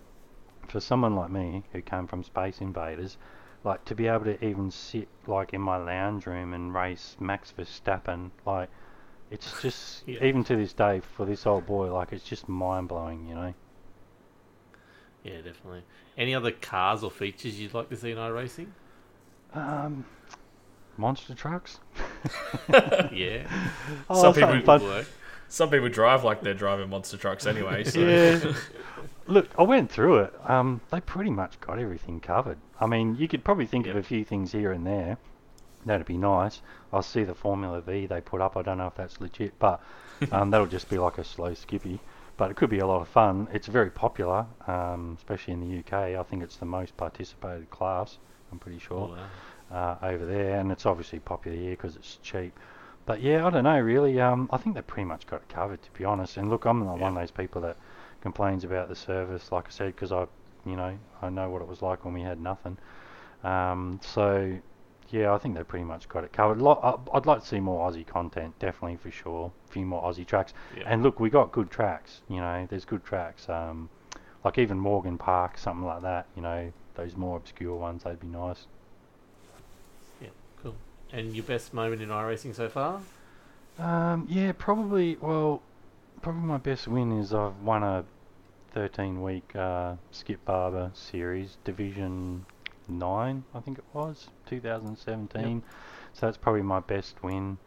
for someone like me who came from Space Invaders, like, to be able to even sit, like, in my lounge room and race Max Verstappen, like, it's just, yeah. even to this day, for this old boy, like, it's just mind-blowing, you know? Yeah, definitely. Any other cars or features you'd like to see in iRacing? Um, monster trucks. yeah. Oh, some people fun. work. Some people drive like they're driving monster trucks anyway. So. Yeah. Look, I went through it. Um, they pretty much got everything covered. I mean, you could probably think yep. of a few things here and there. That'd be nice. I'll see the Formula V they put up. I don't know if that's legit, but um, that'll just be like a slow Skippy. But it could be a lot of fun. It's very popular, um, especially in the U K. I think it's the most participated class. I'm pretty sure, oh, wow. uh, over there. And it's obviously popular here because it's cheap. But yeah, I don't know, really. Um, I think they pretty much got it covered, to be honest. And look, I'm not yeah. one of those people that complains about the service, like I said, because I, you know, I know what it was like when we had nothing. Um, so, yeah, I think they pretty much got it covered. Lo- I'd like to see more Aussie content, definitely, for sure. A few more Aussie tracks. Yeah. And look, we got good tracks, you know. There's good tracks. Um, like even Morgan Park, something like that, you know. Those more obscure ones, they'd be nice. Yeah, cool. And your best moment in iRacing so far? Um, yeah, probably, well, probably my best win is I've won a thirteen week uh, Skip Barber Series, Division nine, I think it was, two thousand seventeen. Yep. So that's probably my best win.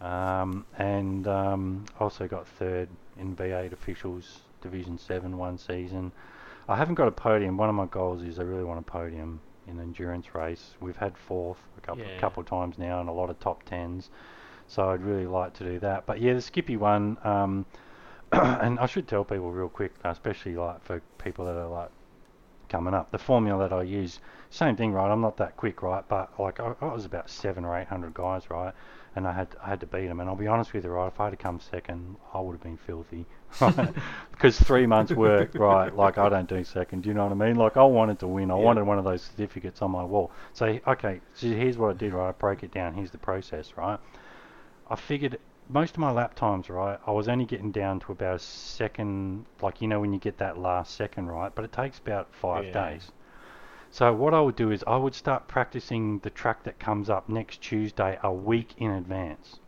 Um, and um, also got third in V eight Officials, Division seven, one season. I haven't got a podium. One of my goals is I really want a podium in an endurance race. We've had fourth a couple, yeah. couple of times now and a lot of top tens. So I'd really like to do that. But yeah, the Skippy one, um, and I should tell people real quick, especially like for people that are like coming up, the formula that I use, same thing, right? I'm not that quick, right? But like I, I was about seven or eight hundred guys, right? And I had I had to beat them. And I'll be honest with you, right? If I had to come second, I would have been filthy, right? Because three months' work, right? Like I don't do second. Do you know what I mean? Like I wanted to win. I yeah. wanted one of those certificates on my wall. So okay, so here's what I did, right? I broke it down. Here's the process, right? I figured most of my lap times, right, I was only getting down to about a second, like, you know, when you get that last second, right? But it takes about five yeah. days. So what I would do is I would start practicing the track that comes up next Tuesday a week in advance.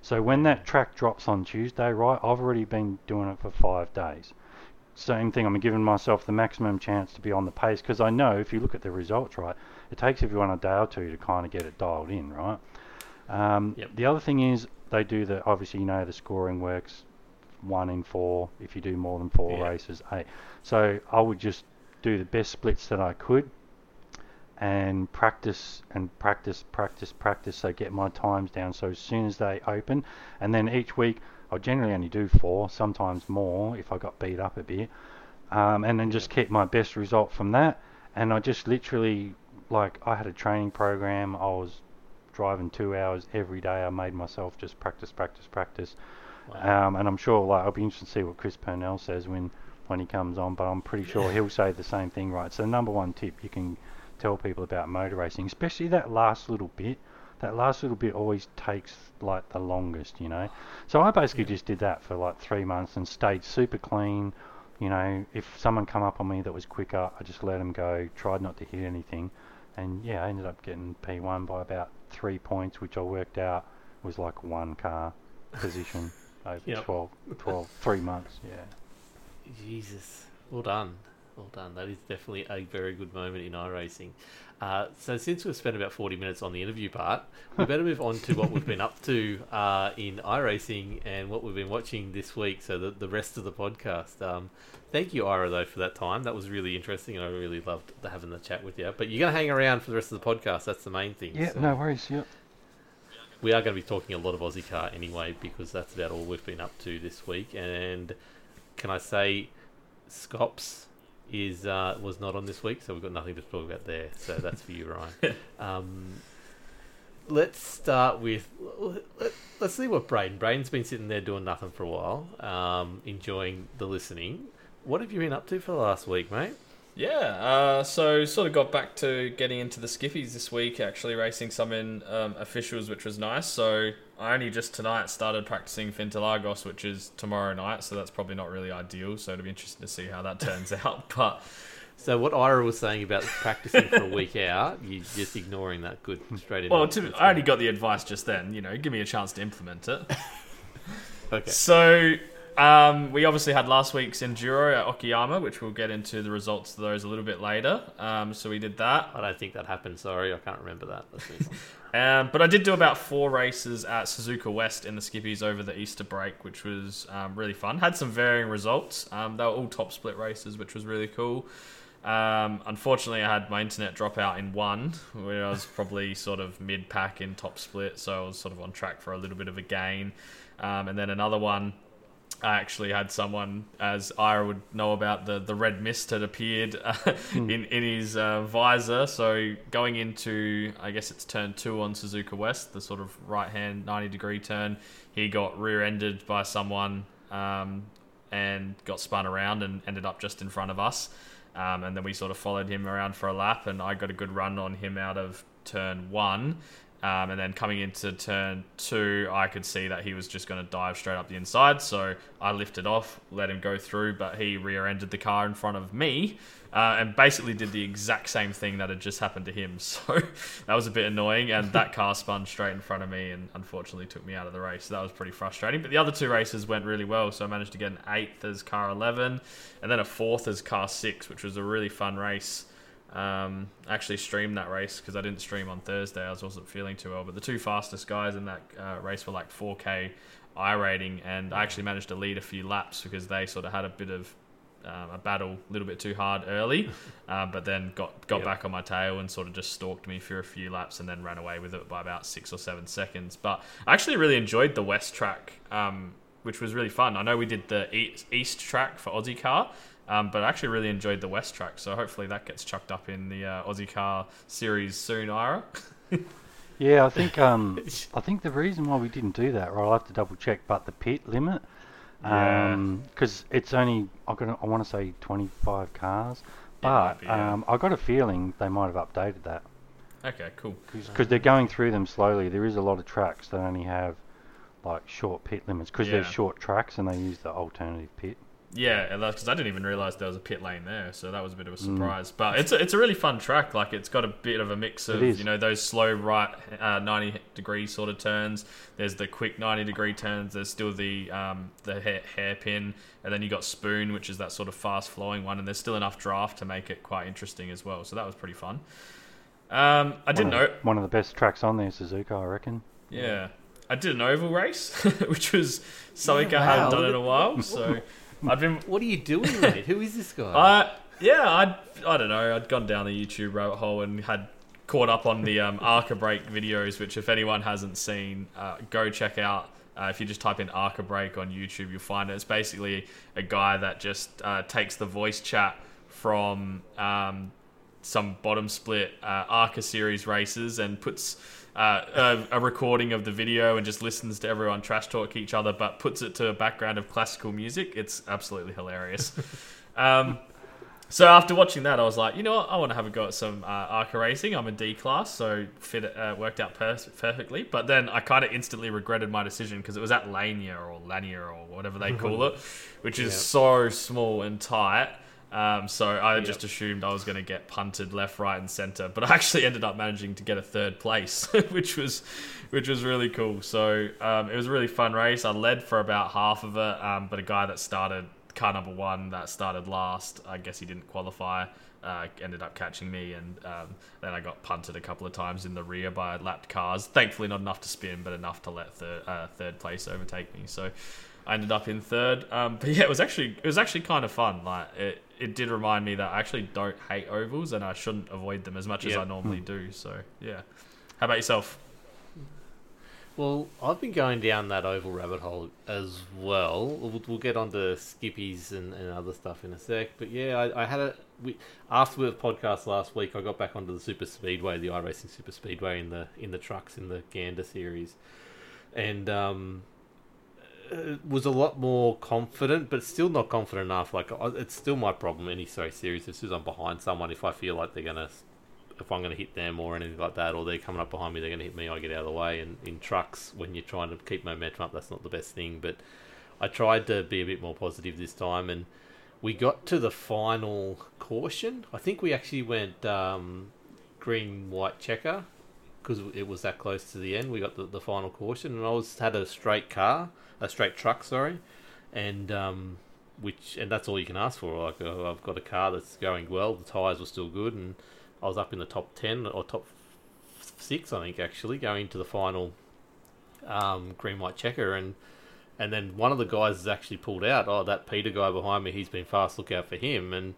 So when that track drops on Tuesday, right, I've already been doing it for five days. Same thing, I'm giving myself the maximum chance to be on the pace because I know if you look at the results, right, it takes everyone a day or two to kind of get it dialed in, right? Um, yep. The other thing is they do the, obviously, you know, the scoring works one in four. If you do more than four yeah. races, eight. So I would just do the best splits that I could and practice and practice, practice, practice. So get my times down. So as soon as they open, and then each week I'll generally only do four, sometimes more if I got beat up a bit. Um, and then just keep my best result from that. And I just literally, like, I had a training program. I was driving two hours every day. I made myself just practice, practice, practice. Wow. Um, and I'm sure, like, I'll be interested to see what Chris Purnell says when, when he comes on, but I'm pretty sure he'll say the same thing, right? So number one tip you can tell people about motor racing, especially that last little bit, that last little bit always takes, like, the longest, you know? So I basically yeah. just did that for, like, three months and stayed super clean. You know, if someone come up on me that was quicker, I just let them go, tried not to hit anything. And, yeah, I ended up getting P one by about three points, which I worked out was like one car position over yep. twelve, twelve, three months, yeah. Jesus. Well done. Well done. That is definitely a very good moment in iRacing. Uh, so since we've spent about forty minutes on the interview part, we better move on to what we've been up to uh, in iRacing and what we've been watching this week, so the, the rest of the podcast. Um, thank you, Ira, though, for that time. That was really interesting, and I really loved having the chat with you. But you're going to hang around for the rest of the podcast. That's the main thing. Yeah, so no worries. Yep. We are going to be talking a lot of Aussie Car anyway, because that's about all we've been up to this week. And can I say, Scops is uh, was not on this week, so we've got nothing to talk about there. So that's for you, Ryan. Um, let's start with let, let's see what Brayden. Brayden's been sitting there doing nothing for a while, um, enjoying the listening. What have you been up to for the last week, mate? Yeah, uh, so sort of got back to getting into the Skippies this week, actually racing some in um, officials, which was nice. So I only just tonight started practicing for Interlagos, which is tomorrow night, so that's probably not really ideal. So it'll be interesting to see how that turns out. But so what Ira was saying about practicing for a week out, you're just ignoring that. Good, straight in. Well, to, I only got the advice just then, you know, give me a chance to implement it. Okay. So Um, we obviously had last week's Enduro at Okayama, which we'll get into the results of those a little bit later. Um, so we did that. I don't think that happened. Sorry, I can't remember that. um, but I did do about four races at Suzuka West in the Skippies over the Easter break, which was um, really fun. Had some varying results. Um, they were all top split races, which was really cool. Um, unfortunately, I had my internet drop out in one, where I was probably sort of mid-pack in top split, so I was sort of on track for a little bit of a gain. Um, and then another one, I actually had someone, as Ira would know about, the, the red mist had appeared uh, mm. in, in his uh, visor. So going into, I guess it's turn two on Suzuka West, the sort of right-hand ninety-degree turn, he got rear-ended by someone um, and got spun around and ended up just in front of us. Um, and then we sort of followed him around for a lap, and I got a good run on him out of turn one. Um, and then coming into turn two, I could see that he was just going to dive straight up the inside. So I lifted off, let him go through, but he rear-ended the car in front of me uh, and basically did the exact same thing that had just happened to him. So that was a bit annoying. And that car spun straight in front of me and unfortunately took me out of the race. So that was pretty frustrating. But the other two races went really well. So I managed to get an eighth as car eleven and then a fourth as car six, which was a really fun race. Um, actually streamed that race because I didn't stream on Thursday. I wasn't feeling too well, but the two fastest guys in that uh, race were like four K I rating, and I actually managed to lead a few laps because they sort of had a bit of um, a battle a little bit too hard early, uh, but then got, got yep. back on my tail and sort of just stalked me for a few laps and then ran away with it by about six or seven seconds. But I actually really enjoyed the West track, um, which was really fun. I know we did the East track for Aussie Car, Um, but I actually really enjoyed the West track, so hopefully that gets chucked up in the uh, Aussie Car series soon, Ira. yeah, I think um, I think the reason why we didn't do that, right? I'll have to double check, but the pit limit, because um, yeah. it's only I got I want to say twenty-five cars, but be, yeah. um, I got a feeling they might have updated that. Okay, cool. Because they're going through them slowly. There is a lot of tracks that only have like short pit limits because yeah. they're short tracks and they use the alternative pit. Yeah, because I didn't even realise there was a pit lane there, so that was a bit of a surprise. Mm. But it's a, it's a really fun track. Like, it's got a bit of a mix of, you know, those slow right uh, ninety degree sort of turns. There's the quick ninety degree turns. There's still the um, the hair, hairpin, and then you got spoon, which is that sort of fast flowing one. And there's still enough draft to make it quite interesting as well. So that was pretty fun. Um, I didn't know one of the best tracks on there, Suzuka, I reckon. Yeah, I did an oval race, which was something yeah, wow. I hadn't done in a while. So. I'd been. What are you doing with it? Who is this guy? Uh, yeah, I'd, I don't know. I'd gone down the YouTube rabbit hole and had caught up on the um, Arca Brake videos, which if anyone hasn't seen, uh, go check out. Uh, if you just type in Arca Brake on YouTube, you'll find it. It's basically a guy that just uh, takes the voice chat from um, some bottom split uh, Arca Series races and puts... Uh, a, a recording of the video and just listens to everyone trash talk each other, but puts it to a background of classical music. It's absolutely hilarious. um, so after watching that, I was like, you know what? I want to have a go at some uh, Arca racing. I'm a D class, so fit uh, worked out per- perfectly. But then I kind of instantly regretted my decision because it was at Lania or Lania or whatever they call it, which is yeah. so small and tight. Um, so I yep. just assumed I was going to get punted left, right, and centre, but I actually ended up managing to get a third place, which was, which was really cool. So um, it was a really fun race. I led for about half of it, um, but a guy that started car number one, that started last, I guess he didn't qualify, uh, ended up catching me, and um, then I got punted a couple of times in the rear by lapped cars. Thankfully, not enough to spin, but enough to let thir- uh, third place overtake me. So I ended up in third. Um, but yeah, it was actually it was actually kind of fun. Like it. It did remind me that I actually don't hate ovals and I shouldn't avoid them as much yep. as I normally do. So, yeah. How about yourself? Well, I've been going down that oval rabbit hole as well. We'll, we'll get onto Skippies and, and other stuff in a sec. But, yeah, I, I had a... We, after the podcast last week, I got back onto the Super Speedway, the iRacing Super Speedway in the in the trucks in the Gander series. And... um was a lot more confident, but still not confident enough. Like, it's still my problem any so series. As soon as I'm behind someone, if I feel like they're gonna, if I'm gonna hit them or anything like that, or they're coming up behind me, they're gonna hit me, I get out of the way. And in trucks, when you're trying to keep momentum up, that's not the best thing. But I tried to be a bit more positive this time, and we got to the final caution. I think we actually went um, green, white checker because it was that close to the end. We got the, the final caution, and I was had a straight car. A straight truck, sorry, and um, which and that's all you can ask for. Like uh, I've got a car that's going well. The tyres were still good, and I was up in the top ten or top six, I think, actually, going into the final um, green white checker, and and then one of the guys has actually pulled out. Oh, that Peter guy behind me, he's been fast. Look out for him. And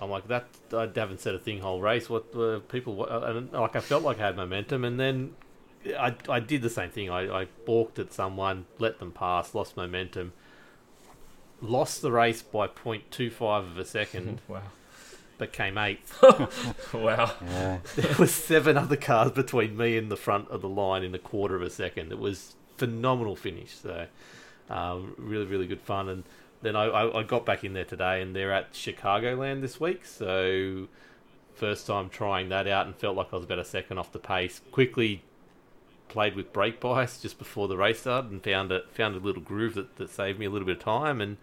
I'm like, that I haven't said a thing whole race. What uh, people? What, and like I felt like I had momentum, and then. I, I did the same thing. I, I balked at someone, let them pass, lost momentum, lost the race by zero point two five of a second, wow. but came eighth. wow. Yeah. There were seven other cars between me and the front of the line in a quarter of a second. It was phenomenal finish. So um, really, really good fun. And then I, I, I got back in there today, and they're at Chicagoland this week. So first time trying that out and felt like I was about a second off the pace. Quickly played with brake bias just before the race started and found a, found a little groove that, that saved me a little bit of time. And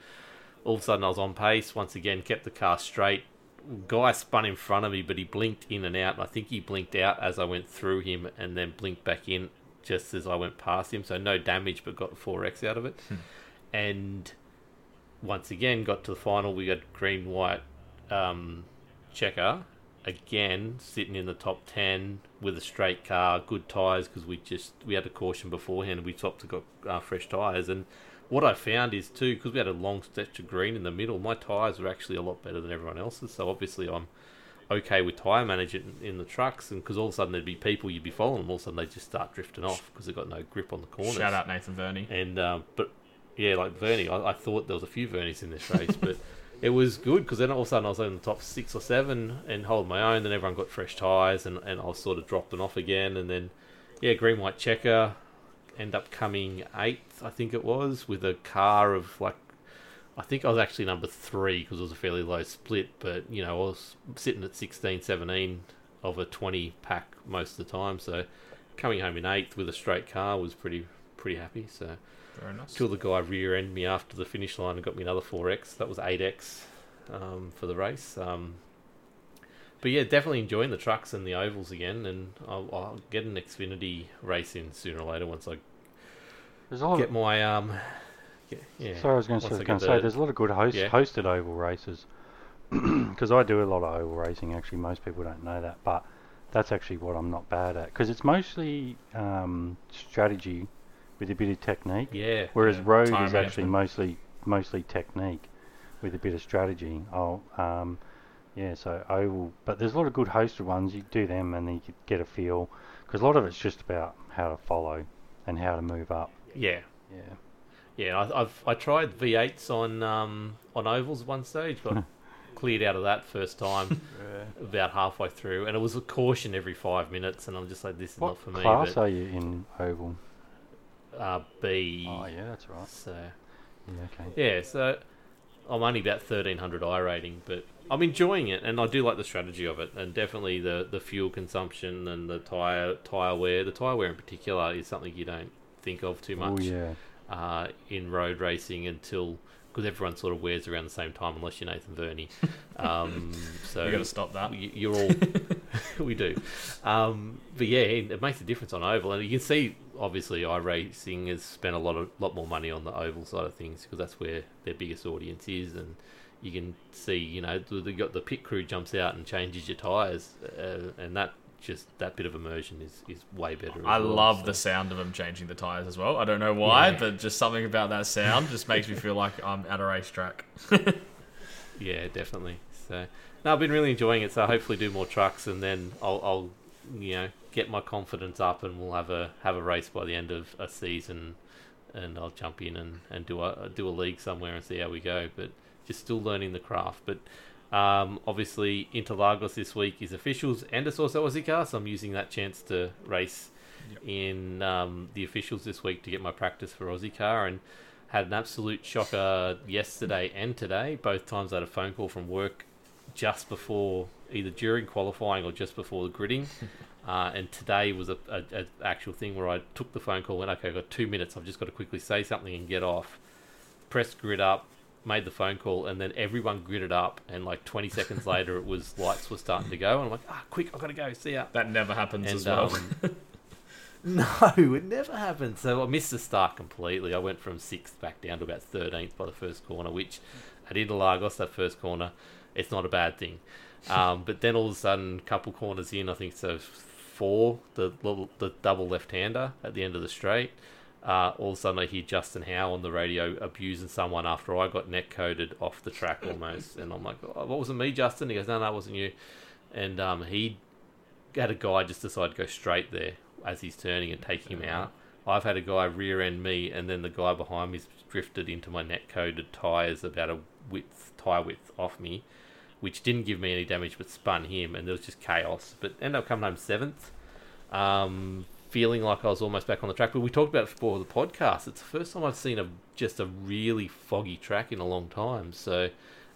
all of a sudden I was on pace, once again, kept the car straight. Guy spun in front of me, but he blinked in and out. And I think he blinked out as I went through him and then blinked back in just as I went past him. So no damage, but got four X out of it. Hmm. And once again, got to the final. We got green-white um, checker. Again, sitting in the top ten with a straight car, good tyres, because we just we had a caution beforehand and we stopped to got uh, fresh tyres. And what I found is too, because we had a long stretch of green in the middle, my tyres were actually a lot better than everyone else's. So obviously I'm okay with tyre management in the trucks, and because all of a sudden there'd be people, you'd be following them, all of a sudden they just start drifting off because they've got no grip on the corners. Shout out Nathan Verney. And um, but yeah, like Verney, I, I thought there was a few Verneys in this race, but it was good because then all of a sudden I was in the top six or seven and holding my own. Then everyone got fresh tyres and, and I was sort of dropping off again. And then, yeah, green-white checker, end up coming eighth, I think it was, with a car of like, I think I was actually number three because it was a fairly low split. But, you know, I was sitting at sixteen, seventeen of a twenty pack most of the time. So coming home in eighth with a straight car was pretty, pretty happy. So... Very nice. Till the guy rear-ended me after the finish line and got me another four X. That was eight X um, for the race. Um, but yeah, definitely enjoying the trucks and the ovals again. And I'll, I'll get an Xfinity race in sooner or later once I lot get of... my... Um, get, yeah. Sorry, I was going to say, the... there's a lot of good host, yeah. hosted oval races. Because I do a lot of oval racing, actually. Most people don't know that. But that's actually what I'm not bad at. Because it's mostly um, strategy... with a bit of technique, yeah. Whereas yeah, road is actually mostly mostly technique, with a bit of strategy. Oh, um, yeah. So oval, but there's a lot of good hosted ones. You do them, and then you get a feel, because a lot of it's just about how to follow and how to move up. Yeah, yeah, yeah. I, I've I tried V eights on um, on ovals one stage, but cleared out of that first time yeah. about halfway through, and it was a caution every five minutes, and I'm just like, this is what not for me. What class but... are you in oval? Uh, B. Oh yeah, that's right. So, yeah, okay. Yeah, so I'm only about thirteen hundred I rating, but I'm enjoying it, and I do like the strategy of it, and definitely the, the fuel consumption and the tire tire wear. The tire wear in particular is something you don't think of too much. Oh yeah. Uh, in road racing until because everyone sort of wears around the same time, unless you're Nathan Verney. Um, so you got to stop that. You, you're all. We do, um, but yeah, it makes a difference on oval, and you can see. Obviously, iRacing has spent a lot of lot more money on the oval side of things because that's where their biggest audience is, and you can see, you know, they got the pit crew jumps out and changes your tyres, uh, and that just that bit of immersion is, is way better. I well, love so. the sound of them changing the tyres as well. I don't know why, yeah. but just something about that sound just makes me feel like I'm at a racetrack. Yeah, definitely. So, no, I've been really enjoying it. So hopefully, do more trucks, and then I'll, I'll you know. get my confidence up, and we'll have a have a race by the end of a season, and I'll jump in and, and do a do a league somewhere and see how we go. But just still learning the craft. But um, obviously Interlagos this week is officials and it's also Aussie Car, so I'm using that chance to race yep. in um, the officials this week to get my practice for Aussie Car, and had an absolute shocker yesterday and today. Both times I had a phone call from work just before, either during qualifying or just before the gridding. Uh, and today was a, a, a actual thing where I took the phone call, went, okay, I've got two minutes, I've just got to quickly say something and get off, pressed grid up, made the phone call, and then everyone gridded up, and like twenty seconds later, it was lights were starting to go, and I'm like, ah, oh, quick, I've got to go, see ya. That never happens and, as well. Um, no, it never happens. So I missed the start completely. I went from sixth back down to about thirteenth by the first corner, which at Interlagos, that first corner, it's not a bad thing. Um, but then all of a sudden, a couple corners in, I think so... four, the the double left-hander at the end of the straight. Uh, all of a sudden, I hear Justin Howe on the radio abusing someone after I got neck-coded off the track almost. And I'm like, oh, what wasn't me, Justin? He goes, no, no, it wasn't you. And um, he had a guy just decide to go straight there as he's turning and take him out. I've had a guy rear-end me, and then the guy behind me's drifted into my neck-coded tyres about a width, tyre width off me, which didn't give me any damage but spun him, and there was just chaos. But ended up coming home seventh, um, feeling like I was almost back on the track. But we talked about it before the podcast. It's the first time I've seen a just a really foggy track in a long time. So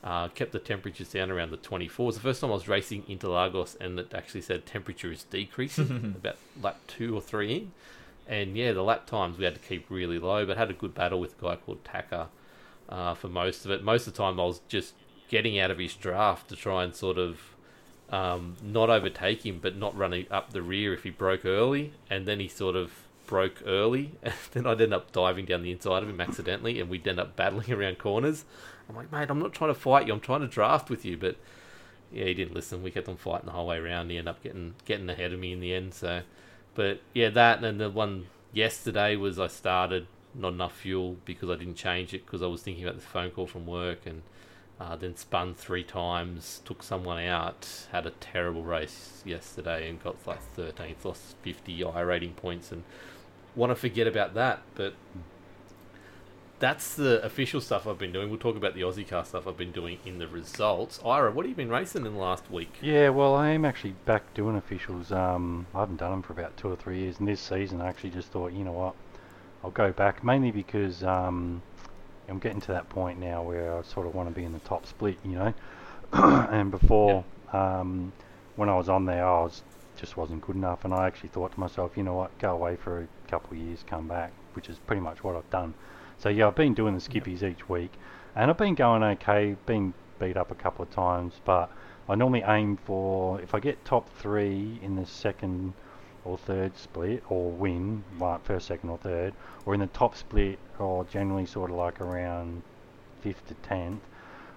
uh, kept the temperatures down around the twenty-four. It was the first time I was racing Interlagos, and it actually said temperature is decreasing about lap two or three in. And yeah, the lap times we had to keep really low, but had a good battle with a guy called Tacker uh, for most of it. Most of the time I was just getting out of his draft to try and sort of um, not overtake him, but not running up the rear if he broke early. And then he sort of broke early, and then I'd end up diving down the inside of him accidentally, and we'd end up battling around corners. I'm like, mate, I'm not trying to fight you, I'm trying to draft with you. But yeah, he didn't listen. We kept on fighting the whole way around. He ended up getting getting ahead of me in the end. So, but yeah, that, and the one yesterday was I started not enough fuel because I didn't change it because I was thinking about the phone call from work, and uh, then spun three times, took someone out, had a terrible race yesterday and got like thirteenth, lost fifty I rating points, and want to forget about that. But that's the official stuff I've been doing. We'll talk about the Aussie car stuff I've been doing in the results. Ira, what have you been racing in the last week? Yeah, well, I am actually back doing officials. Um, I haven't done them for about two or three years, and this season I actually just thought, you know what, I'll go back, mainly because um, I'm getting to that point now where I sort of want to be in the top split, you know. And before, yeah. um, when I was on there, I was just wasn't good enough, and I actually thought to myself, you know what, go away for a couple of years, come back, which is pretty much what I've done. So yeah, I've been doing the Skippies each week, and I've been going okay, been beat up a couple of times, but I normally aim for, if I get top three in the second or third split, or win, like first, second or third, or in the top split, or generally sort of like around fifth to tenth,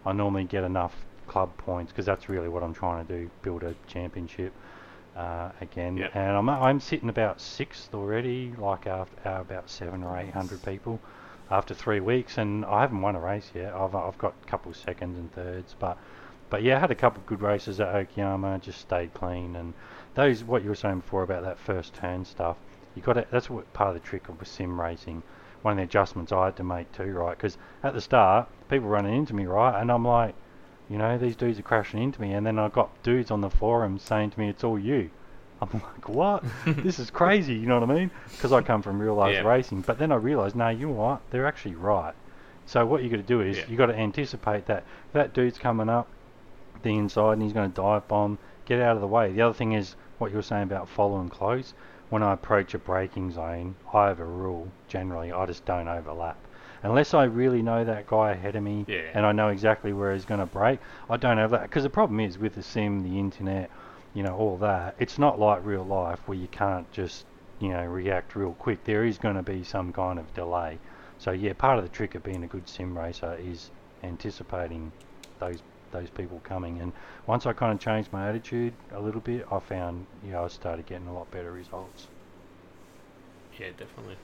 I normally get enough club points, because that's really what I'm trying to do, build a championship uh, again. Yep. And I'm, I'm sitting about sixth already, like after uh, about seven or eight hundred people. After three weeks, and I haven't won a race yet. I've I've got a couple seconds and thirds, but but yeah, I had a couple good races at Okayama. Just stayed clean, and those what you were saying before about that first turn stuff. You got to, that's what part of the trick of sim racing. One of the adjustments I had to make too, right? Because at the start, people running into me, right, and I'm like, you know, these dudes are crashing into me, and then I got dudes on the forum saying to me, "It's all you." I'm like, what? This is crazy, you know what I mean? Because I come from real life yeah. racing. But then I realised, no, you know what? They're actually right. So what you got to do is yeah. you got to anticipate that. If that dude's coming up the inside and he's going to dive bomb, get out of the way. The other thing is what you were saying about following close. When I approach a braking zone, I have a rule generally. I just don't overlap. Unless I really know that guy ahead of me yeah. and I know exactly where he's going to brake, I don't overlap. Because the problem is with the sim, the internet, you know, all that, it's not like real life where you can't just, you know, react real quick. There is going to be some kind of delay. So yeah, part of the trick of being a good sim racer is anticipating those those people coming. And once I kind of changed my attitude a little bit, I found, you know, I started getting a lot better results. Yeah, definitely.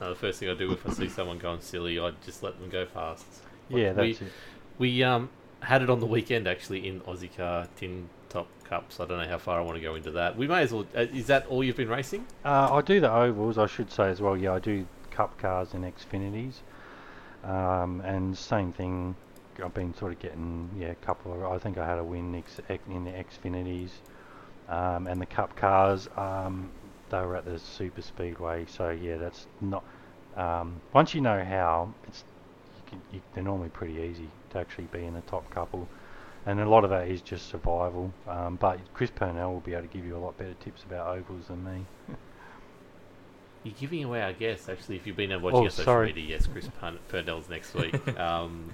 No, the first thing I do if I see someone going silly, I just let them go fast. Like, yeah, that's we, it. We um had it on the weekend actually in Aussie Car Tin Top Cups. I don't know how far I want to go into that. We may as well. Is that all you've been racing? Uh, I do the ovals, I should say as well. Yeah, I do cup cars and Xfinities, um, and same thing. I've been sort of getting yeah a couple of. I think I had a win in the Xfinities, um, and the cup cars. Um, they were at the Super Speedway, so yeah, that's not. Um, once you know how, it's you can, you, they're normally pretty easy to actually be in the top couple. And a lot of that is just survival. Um, but Chris Purnell will be able to give you a lot better tips about ovals than me. You're giving away our guests, actually, if you've been watching oh, our social sorry. media. Yes, Chris Purnell's next week. um,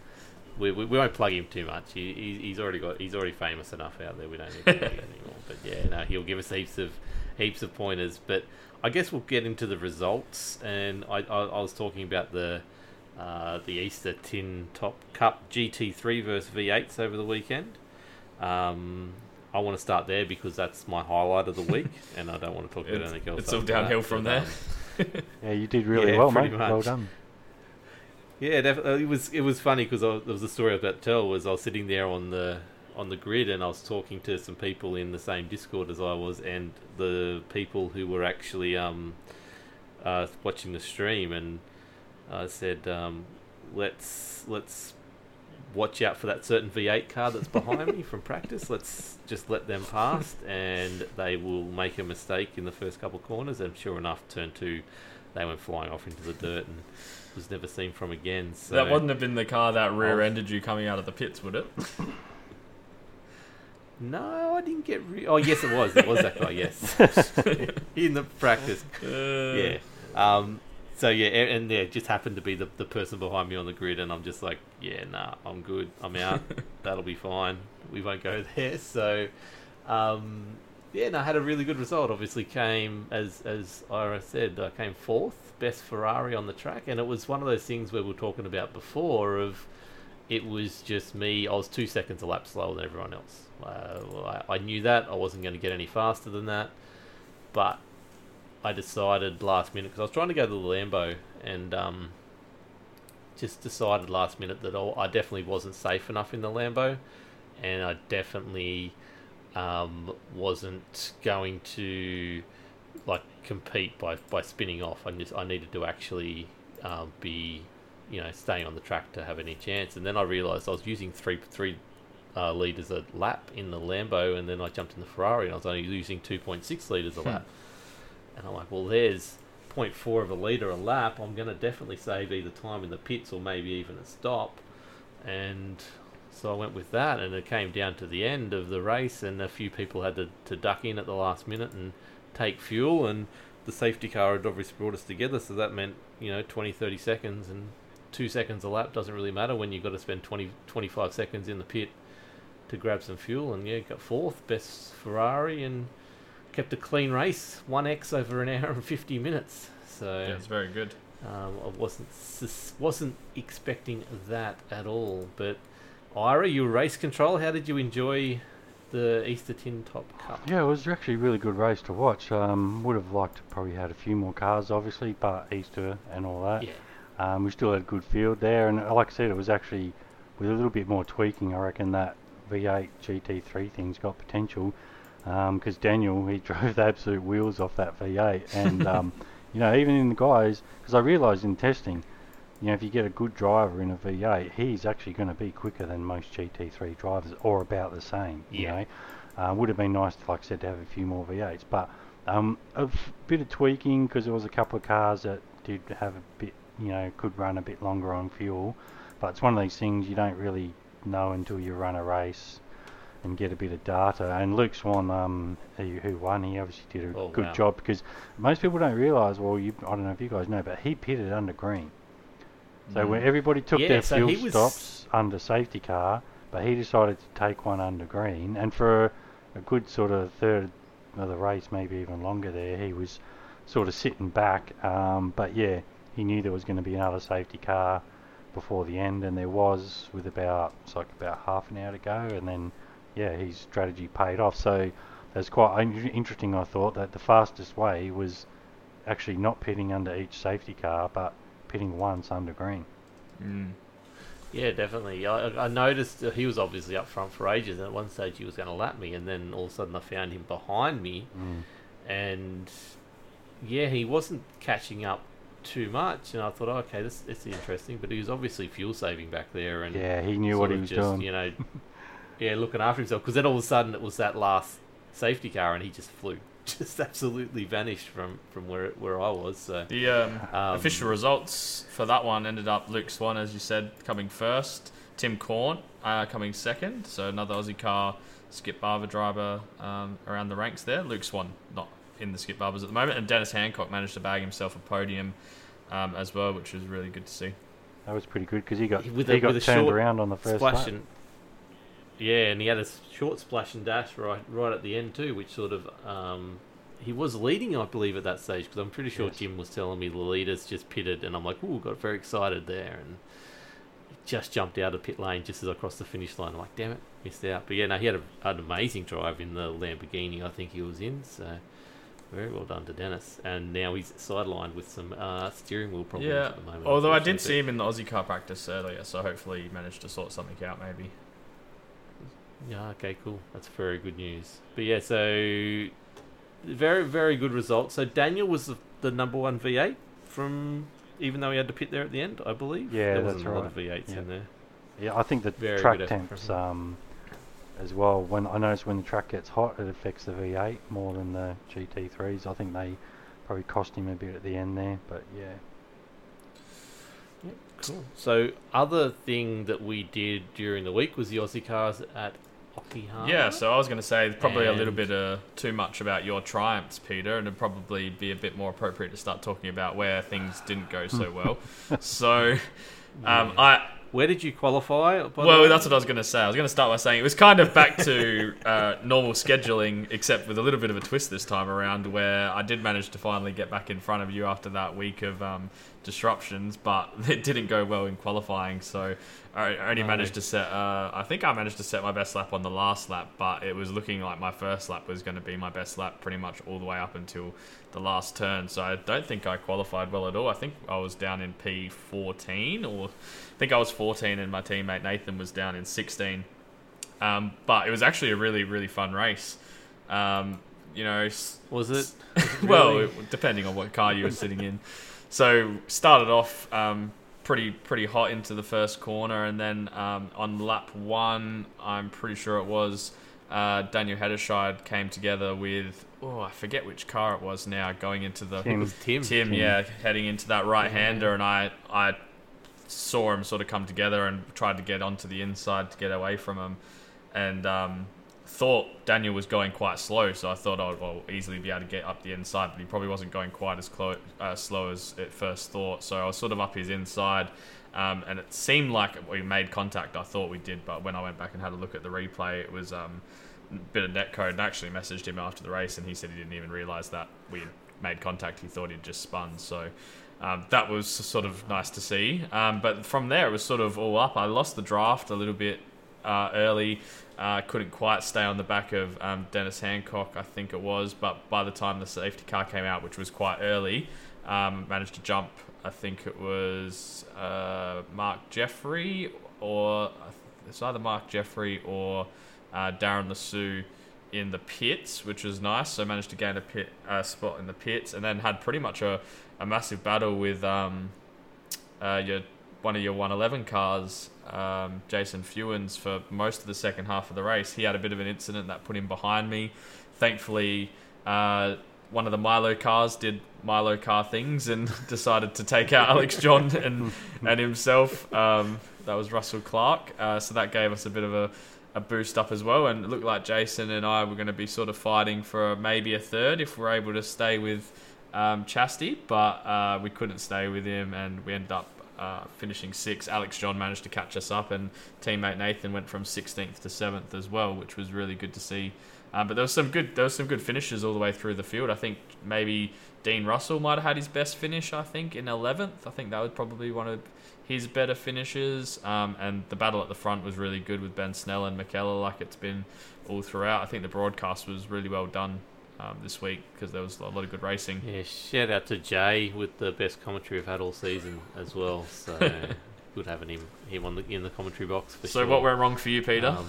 we, we we won't plug him too much. He, he's already got he's already famous enough out there. We don't need to plug him anymore. But yeah, no, he'll give us heaps of heaps of pointers. But I guess we'll get into the results. And I I, I was talking about the. Uh, the Easter Tin Top Cup G T three versus V eights over the weekend. Um, I want to start there because that's my highlight of the week, and I don't want to talk about anything else. It's all downhill that, from there. Yeah, you did really yeah, well, mate. Much. Well done. Yeah, definitely. It was it was funny because there was a story I was about to tell. Was I was sitting there on the on the grid, and I was talking to some people in the same Discord as I was, and the people who were actually um, uh, watching the stream and. I said, um, let's let's watch out for that certain V eight car that's behind me from practice. Let's just let them pass, and they will make a mistake in the first couple of corners. And sure enough, turn two, they went flying off into the dirt and was never seen from again. So that wouldn't have been the car that rear-ended you coming out of the pits, would it? No, I didn't get... Re- oh, yes, it was. It was that car, yes. In the practice. Uh... Yeah. Um, so yeah, and, and yeah, just happened to be the, the person behind me on the grid, and I'm just like, yeah, nah, I'm good, I'm out. That'll be fine. We won't go there. So, um, yeah, no, I had a really good result. Obviously, came as as Ira said, I came fourth, best Ferrari on the track, and it was one of those things where we were talking about before of. It was just me. I was two seconds a lap slower than everyone else. Uh, I, I knew that. I wasn't going to get any faster than that. But I decided last minute, because I was trying to go to the Lambo, and um, just decided last minute that I definitely wasn't safe enough in the Lambo, and I definitely um, wasn't going to like compete by, by spinning off. I just I needed to actually uh, be... you know, staying on the track to have any chance. And then I realised I was using three three uh, litres a lap in the Lambo, and then I jumped in the Ferrari and I was only using two point six litres a lap. And I'm like, well, there's zero point four of a litre a lap. I'm going to definitely save either time in the pits or maybe even a stop. And so I went with that, and it came down to the end of the race, and a few people had to, to duck in at the last minute and take fuel, and the safety car had obviously brought us together, so that meant, you know, twenty, thirty seconds, and two seconds a lap doesn't really matter when you've got to spend twenty, twenty-five seconds in the pit to grab some fuel. And yeah, got fourth, best Ferrari, and kept a clean race, one X over an hour and fifty minutes. So yeah, it's very good. Um, I wasn't wasn't expecting that at all. But Ira, you were race control. How did you enjoy the Easter Tin Top Cup? Yeah, it was actually a really good race to watch. Um, would have liked to probably had a few more cars, obviously, but Easter and all that. Yeah. Um, we still had a good field there, and like I said, it was actually, with a little bit more tweaking, I reckon that V eight G T three thing's got potential, because um, Daniel, he drove the absolute wheels off that V eight, and um, you know, even in the guys, because I realised in testing, you know, if you get a good driver in a V eight, he's actually going to be quicker than most G T three drivers, or about the same, yeah. You know, uh, would have been nice, like I said, to have a few more V eights, but um, a f- bit of tweaking, because there was a couple of cars that did have a bit, you know, could run a bit longer on fuel, but it's one of these things you don't really know until you run a race and get a bit of data. And Luke Swan, um, who, who won, he obviously did a oh, good wow. job, because most people don't realise. Well, you, I don't know if you guys know, but he pitted under green, so mm. where everybody took yeah, their so fuel was... stops under safety car, but he decided to take one under green, and for a, a good sort of third of the race, maybe even longer there, he was sort of sitting back. Um, but yeah. He knew there was going to be another safety car before the end, and there was, with about it's like about half an hour to go, and then yeah, his strategy paid off. So that's quite interesting. I thought that the fastest way was actually not pitting under each safety car, but pitting once under green. Mm. Yeah, definitely. I, I noticed he was obviously up front for ages, and at one stage he was going to lap me, and then all of a sudden I found him behind me, mm. and yeah, he wasn't catching up too much, and I thought, oh, okay, this it's interesting, but he was obviously fuel saving back there, and yeah, he knew what he was just, doing, you know, yeah, looking after himself, because then all of a sudden it was that last safety car, and he just flew, just absolutely vanished from from where where I was. So the um, um, official results for that one ended up Luke Swan, as you said, coming first, Tim Corn uh, coming second, so another Aussie Car Skip Barber driver um, around the ranks there. Luke Swan not in the Skip Barbers at the moment, and Dennis Hancock managed to bag himself a podium um, as well, which was really good to see. That was pretty good, because he got, with he a, got with turned around on the first splash and, yeah, and he had a short splash and dash right right at the end too, which sort of um, he was leading, I believe, at that stage, because I'm pretty sure yes. Jim was telling me the leaders just pitted, and I'm like, ooh, got very excited there, and just jumped out of pit lane just as I crossed the finish line. I'm like, damn it, missed out. But yeah, no, he had a, an amazing drive in the Lamborghini I think he was in, so very well done to Dennis. And now he's sidelined with some uh, steering wheel problems yeah. at the moment. Although I did see him in the Aussie Car practice earlier, so hopefully he managed to sort something out maybe. Yeah, okay, cool. That's very good news. But yeah, so very, very good result. So Daniel was the, the number one V eight from, even though he had to pit there at the end, I believe. Yeah, there wasn't that's right. a lot of V eights yeah. in there. Yeah, I think the very track temps um, as well, when I notice when the track gets hot, it affects the V eight more than the G T threes. I think they probably cost him a bit at the end there, but yeah. Yep, cool. So, other thing that we did during the week was the Aussie Cars at Hockey hard. Yeah, so I was going to say probably and a little bit uh, too much about your triumphs, Peter, and it'd probably be a bit more appropriate to start talking about where things didn't go so well. So, um, I... Where did you qualify? Well, that's what I was going to say. I was going to start by saying it was kind of back to uh, normal scheduling, except with a little bit of a twist this time around, where I did manage to finally get back in front of you after that week of um, disruptions, but it didn't go well in qualifying, so I only managed to set... Uh, I think I managed to set my best lap on the last lap, but it was looking like my first lap was going to be my best lap pretty much all the way up until the last turn, so I don't think I qualified well at all. I think I was down in P fourteen, or... I think I was fourteen and my teammate Nathan was down in sixteen. Um, but it was actually a really, really fun race. Um, you know, was it? S- really? Well, it, depending on what car you were sitting in. So started off um, pretty, pretty hot into the first corner, and then um, on lap one, I'm pretty sure it was uh, Daniel Hederscheid came together with. Oh, I forget which car it was now. Going into the Tim, Tim, Tim, Tim. yeah, heading into that right-hander, yeah. and I, I. saw him sort of come together and tried to get onto the inside to get away from him, and um, thought Daniel was going quite slow, so I thought I would well, easily be able to get up the inside, but he probably wasn't going quite as clo- uh, slow as at first thought, so I was sort of up his inside, um, and it seemed like we made contact. I thought we did, but when I went back and had a look at the replay, it was um, a bit of netcode, and I actually messaged him after the race, and he said he didn't even realise that we had made contact. He thought he'd just spun, so... Um, that was sort of nice to see. Um, but from there, it was sort of all up. I lost the draft a little bit uh, early. Uh, couldn't quite stay on the back of um, Dennis Hancock, I think it was. But by the time the safety car came out, which was quite early, um, managed to jump, I think it was uh, Mark Jeffrey, or it's either Mark Jeffrey or uh, Darren Lassou in the pits, which was nice. So managed to gain a pit uh, spot in the pits, and then had pretty much a... a massive battle with um, uh, your one of your one eleven cars, um, Jason Fewins, for most of the second half of the race. He had a bit of an incident that put him behind me. Thankfully, uh, one of the Milo cars did Milo car things and decided to take out Alex John and, and himself. Um, that was Russell Clark. Uh, so that gave us a bit of a, a boost up as well. And it looked like Jason and I were going to be sort of fighting for maybe a third if we're able to stay with... Um, Chasty, but uh, we couldn't stay with him, and we ended up uh, finishing sixth. Alex John managed to catch us up, and teammate Nathan went from sixteenth to seventh as well, which was really good to see. Um, but there was some good, there was some good finishes all the way through the field. I think maybe Dean Russell might have had his best finish. I think in eleventh. I think that was probably one of his better finishes. Um, and the battle at the front was really good with Ben Snell and McKellar, like it's been all throughout. I think the broadcast was really well done. Um, this week, because there was a lot of good racing. Yeah, shout out to Jay with the best commentary we've had all season as well. So good having him him on the, in the commentary box. For so sure. What went wrong for you, Peter? Um,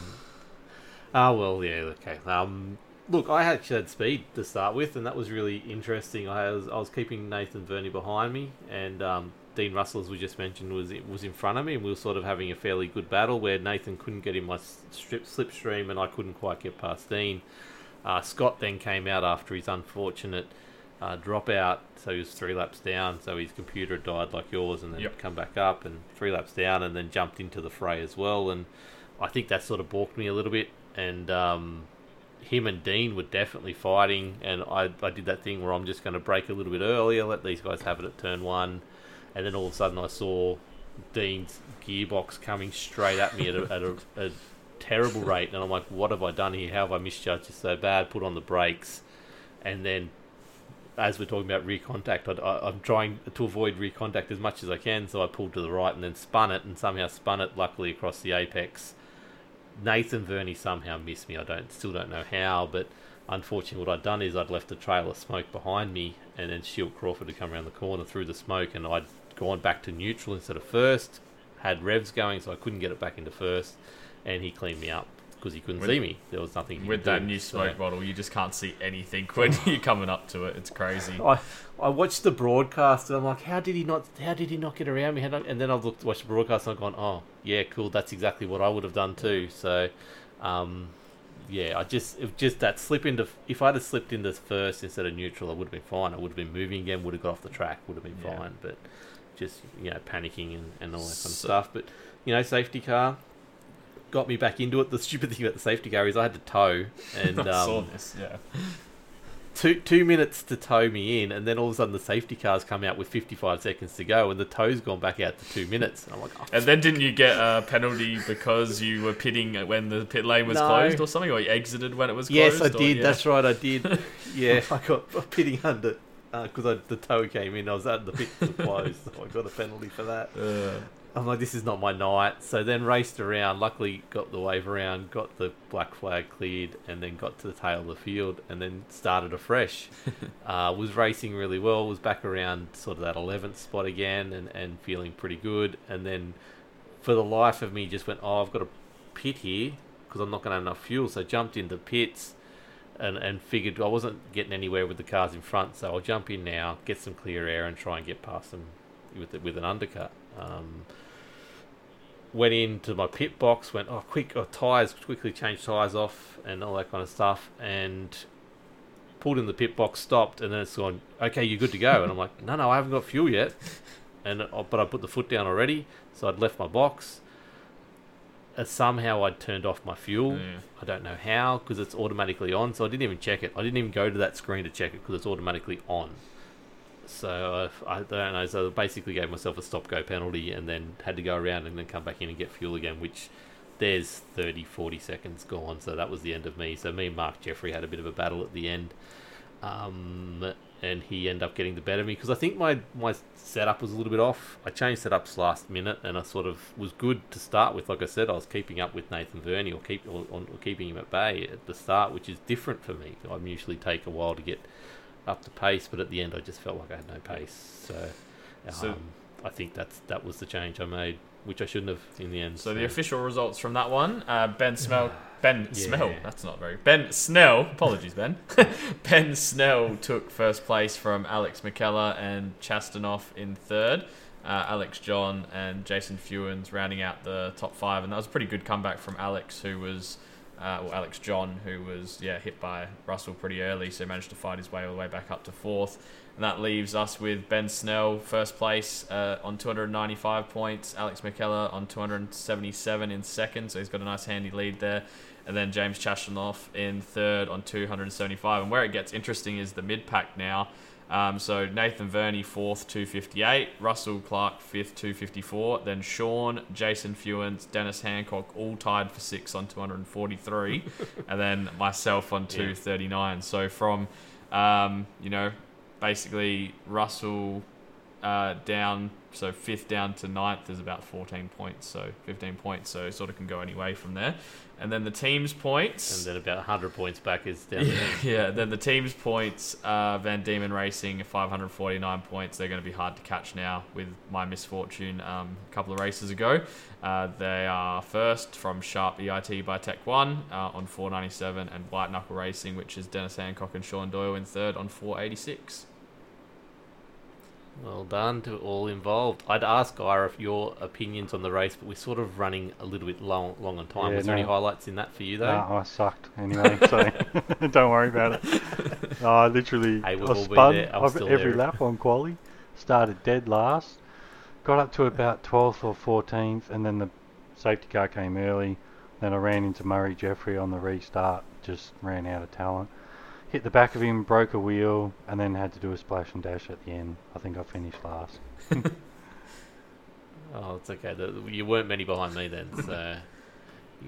ah, well, yeah, okay. Um, look, I actually had speed to start with, and that was really interesting. I was I was keeping Nathan Verney behind me, and um, Dean Russell, as we just mentioned, was was in front of me, and we were sort of having a fairly good battle where Nathan couldn't get in my strip, slipstream, and I couldn't quite get past Dean. Uh, Scott then came out after his unfortunate uh, dropout, so he was three laps down, so his computer had died like yours, and then yep. come back up and three laps down, and then jumped into the fray as well, and I think that sort of balked me a little bit, and um, him and Dean were definitely fighting, and I, I did that thing where I'm just going to break a little bit earlier, let these guys have it at turn one, and then all of a sudden I saw Dean's gearbox coming straight at me at a... at a, a terrible rate, and I'm like, what have I done here? How have I misjudged it so bad? Put on the brakes, and then as we're talking about rear contact, I, I, I'm trying to avoid rear contact as much as I can, so I pulled to the right and then spun it, and somehow spun it luckily across the apex. Nathan Verney somehow missed me. I don't still don't know how, but unfortunately what I'd done is I'd left a trail of smoke behind me, and then Shield Crawford had come around the corner through the smoke, and I'd gone back to neutral instead of first, had revs going, so I couldn't get it back into first. And he cleaned me up because he couldn't with, see me. There was nothing he could do. With that new smoke bottle, you just can't see anything when you're coming up to it. It's crazy. I, I watched the broadcast and I'm like, how did he not? How did he not get around me? And then I've looked, watched the broadcast and I've gone, oh yeah, cool. That's exactly what I would have done too. So, um, yeah, I just it just that slip into. If I'd have slipped into first instead of neutral, I would have been fine. I would have been moving again. Would have got off the track. Would have been yeah. fine. But just you know, panicking and, and all that kind of so, stuff. But you know, safety car. got me back into it. The stupid thing about the safety car is I had to tow, and I um, saw this. Yeah, two two minutes to tow me in, and then all of a sudden the safety car's come out with fifty-five seconds to go, and the tow's gone back out to two minutes. And I'm like, oh, and then didn't you get a penalty because you were pitting when the pit lane was no. closed or something, or you exited when it was yes, closed? Yes, I did. Or, yeah. That's right, I did. Yeah, I got pitting under. Because uh, the tow came in, I was at the pit was closed, so I got a penalty for that. Uh, I'm like, this is not my night. So then raced around, luckily got the wave around, got the black flag cleared, and then got to the tail of the field, and then started afresh. uh, was racing really well, was back around sort of that eleventh spot again, and, and feeling pretty good. And then for the life of me, just went, oh, I've got a pit here, because I'm not going to have enough fuel. So I jumped into pits. And, and figured I wasn't getting anywhere with the cars in front, so I'll jump in now, get some clear air, and try and get past them with the, with an undercut. Um, went into my pit box, went, oh, quick, oh, tyres, quickly changed tyres off and all that kind of stuff, and pulled in the pit box, stopped, and then it's gone, okay, you're good to go. And I'm like, no, no, I haven't got fuel yet. and But I put the foot down already, so I'd left my box. Uh, somehow I'd turned off my fuel. Yeah. I don't know how, because it's automatically on, so I didn't even check it. I didn't even go to that screen to check it, because it's automatically on. So uh, I don't know. So I basically gave myself a stop-go penalty, and then had to go around and then come back in and get fuel again, which there's thirty, forty seconds gone. So that was the end of me. So me and Mark Jeffrey had a bit of a battle at the end. Um, and he ended up getting the better of me, because I think my, my setup was a little bit off. I changed setups last minute, and I sort of was good to start with. Like I said, I was keeping up with Nathan Verney, or, keep, or, or keeping him at bay at the start, which is different for me. I usually take a while to get up to pace, but at the end I just felt like I had no pace. So, um, so I think that's that was the change I made, which I shouldn't have in the end. So, so. The official results from that one, uh, Ben Smell... Ben yeah. Snell, that's not very... Ben Snell, apologies, Ben. Ben Snell took first place from Alex McKellar and Chastanoff in third. Uh, Alex John and Jason Fewins rounding out the top five. And that was a pretty good comeback from Alex, who was... Uh, well, Alex John, who was yeah hit by Russell pretty early, so managed to fight his way all the way back up to fourth. And that leaves us with Ben Snell, first place uh, on two hundred ninety-five points. Alex McKellar on two hundred seventy-seven in second, so he's got a nice handy lead there. And then James Chastanoff in third on two hundred seventy-five. And where it gets interesting is the mid-pack now. Um, so Nathan Verney, fourth, two fifty-eight. Russell Clark, fifth, two fifty-four. Then Sean, Jason Fewins, Dennis Hancock, all tied for sixth on two hundred forty-three. And then myself on two thirty-nine. Yeah. So from, um, you know, basically Russell uh, down... So fifth down to ninth is about fourteen points, so fifteen points, so sort of can go any way from there. And then the team's points... And then about one hundred points back is down yeah, there. Yeah, then the team's points, uh, Van Diemen Racing, five hundred forty-nine points. They're going to be hard to catch now with my misfortune um, a couple of races ago. Uh, they are first from Sharp E I T by Tech One uh, on four ninety-seven, and White Knuckle Racing, which is Dennis Hancock and Sean Doyle, in third on four eighty-six. Well done to all involved. I'd ask Ira if your opinions on the race, but we're sort of running a little bit long, long on time. Yeah, Was there no, any highlights in that for you, though? No, I sucked anyway, so don't worry about it. No, I literally hey, we'll I spun every there. lap on quali, started dead last, got up to about twelfth or fourteenth, and then the safety car came early. Then I ran into Murray Jeffrey on the restart, just ran out of talent. Hit the back of him, broke a wheel, and then had to do a splash and dash at the end. I think I finished last. Oh, it's okay. You weren't many behind me then, so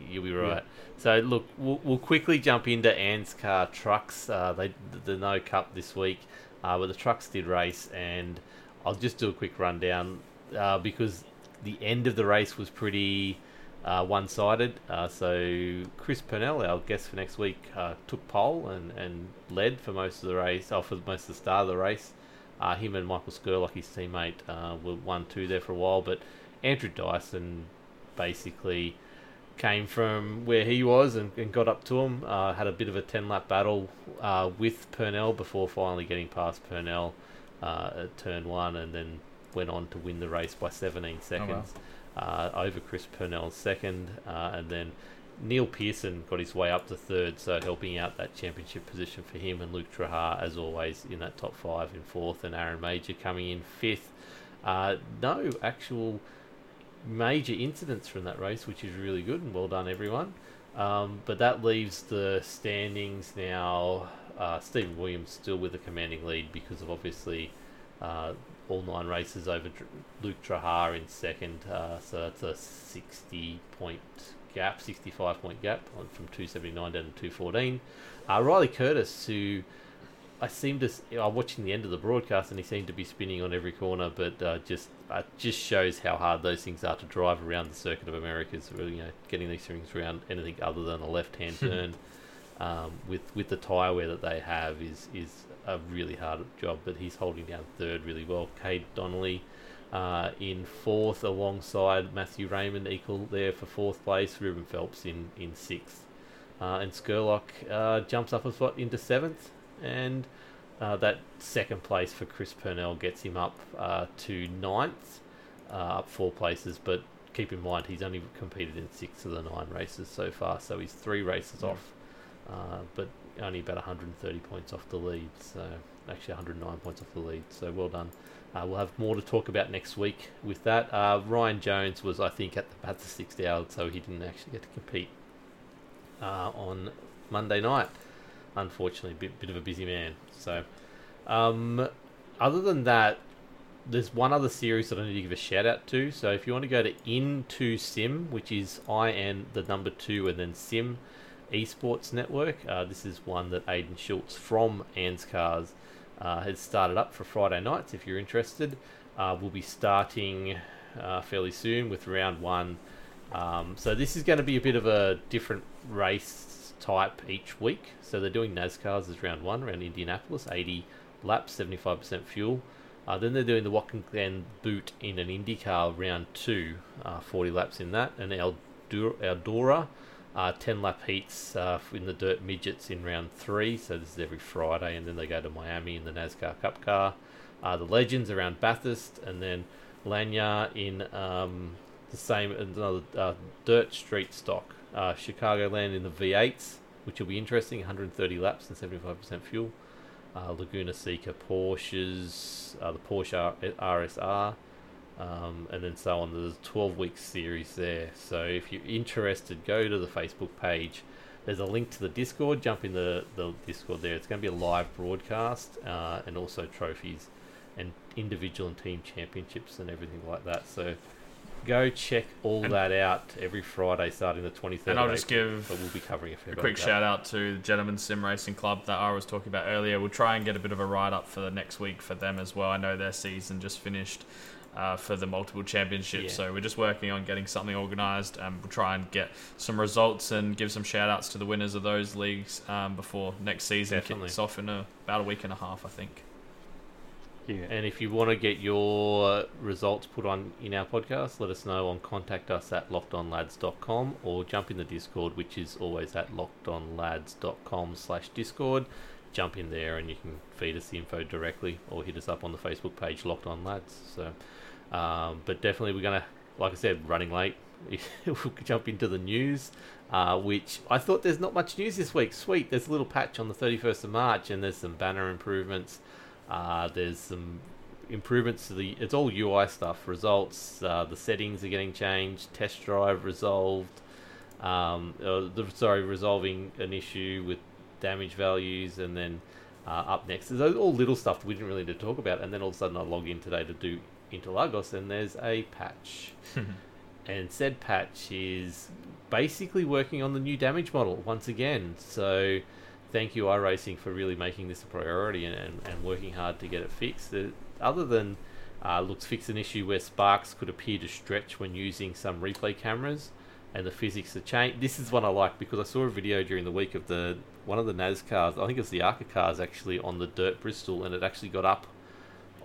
you'll be right. Yeah. So, look, we'll, we'll quickly jump into NASCAR trucks. Uh, they the No Cup this week, uh, but the trucks did race, and I'll just do a quick rundown uh, because the end of the race was pretty... Uh, one-sided. Uh, so Chris Purnell, our guest for next week, uh, took pole and, and led for most of the race, or oh, for most of the start of the race. Uh, him and Michael Scurlock, his teammate, uh, were one two there for a while, but Andrew Dyson basically came from where he was and, and got up to him, uh, had a bit of a ten-lap battle uh, with Purnell before finally getting past Purnell uh, at turn one, and then went on to win the race by seventeen seconds. Oh, wow. Uh, over Chris Purnell second, uh, and then Neil Pearson got his way up to third, so helping out that championship position for him, and Luke Trahar, as always, in that top five in fourth, and Aaron Major coming in fifth. Uh, no actual major incidents from that race, which is really good, and well done, everyone. Um, but that leaves the standings now. Uh, Stephen Williams still with a commanding lead because of obviously uh, all nine races over Dr- Luke Trahar in second. Uh, so that's a sixty point gap, sixty-five point gap on from two seventy-nine down to two fourteen. Uh, Riley Curtis, who I seemed to, I'm watching the end of the broadcast and he seemed to be spinning on every corner, but uh, just uh, just shows how hard those things are to drive around the Circuit of America. So, you know, getting these things around anything other than a left-hand turn um, with with the tyre wear that they have is is a really hard job. But he's holding down third really well. Cade Donnelly uh, in fourth, alongside Matthew Raymond, equal there for fourth place. Ruben Phelps in in sixth, uh, and Scurlock uh, jumps up a spot into seventh. And uh, that second place for Chris Purnell gets him up uh, to ninth, uh, up four places. But keep in mind, he's only competed in six of the nine races so far, so he's three races yeah. off, uh, but only about one hundred thirty points off the lead. So actually, one hundred nine points off the lead. So well done. Uh, we'll have more to talk about next week with that. Uh, Ryan Jones was, I think, at the, at the sixth hour, so he didn't actually get to compete uh, on Monday night. Unfortunately, a bit, bit of a busy man. So, um, other than that, there's one other series that I need to give a shout out to. So, if you want to go to in two sim, which is I N the number two and then Sim Esports Network, uh, this is one that Aidan Schultz from Ann's Cars uh, has started up for Friday nights. If you're interested, uh, we'll be starting uh, fairly soon with round one. Um, so, this is going to be a bit of a different race type each week. So they're doing NASCARs as round one around Indianapolis, eighty laps, seventy-five percent fuel. Uh, then they're doing the Watkins Boot in an IndyCar round two, uh, forty laps in that, and Eldora, uh, ten lap heats uh, in the dirt midgets in round three. So this is every Friday, and then they go to Miami in the NASCAR Cup Car. Uh, the Legends around Bathurst, and then Lanyard in um, the same another uh, dirt street stock. Uh, Chicagoland in the V eights, which will be interesting, one hundred thirty laps and seventy-five percent fuel. Uh, Laguna Seca Porsches, uh, the Porsche R S R, um, and then so on. There's a twelve-week series there. So if you're interested, go to the Facebook page. There's a link to the Discord. Jump in the, the Discord there. It's going to be a live broadcast uh, and also trophies and individual and team championships and everything like that. So go check all and, that out every Friday starting the twenty-third. And I'll just April, give we'll be covering a, fair a quick shout out to the Gentlemen's Sim Racing Club that I was talking about earlier. We'll try and get a bit of a write-up for the next week for them as well. I know their season just finished uh, for the multiple championships. Yeah. So we're just working on getting something organised, and we'll try and get some results and give some shout outs to the winners of those leagues um, before next season Definitely. Kicks off in a, about a week and a half, I think. Yeah. And if you want to get your results put on in our podcast, let us know on contact us at locked on lads dot com or jump in the Discord, which is always at locked on lads dot com slash Discord. Jump in there and you can feed us the info directly, or hit us up on the Facebook page, Locked On Lads. So, um, but definitely we're going to, like I said, running late. We'll jump into the news, uh, which I thought there's not much news this week. Sweet, there's a little patch on the thirty-first of March and there's some banner improvements. Uh, there's some improvements to the, it's all U I stuff, results, uh, the settings are getting changed, test drive resolved, um, uh, the, sorry, resolving an issue with damage values, and then uh, up next, there's all little stuff that we didn't really need to talk about, and then all of a sudden I log in today to do Interlagos, and there's a patch, and said patch is basically working on the new damage model once again, so thank you, iRacing, for really making this a priority and, and, and working hard to get it fixed. It, other than uh, looks fixed an issue where sparks could appear to stretch when using some replay cameras, and the physics are changed. This is one I like because I saw a video during the week of the one of the NASCARs, I think it was the Arca cars, actually on the dirt Bristol, and it actually got up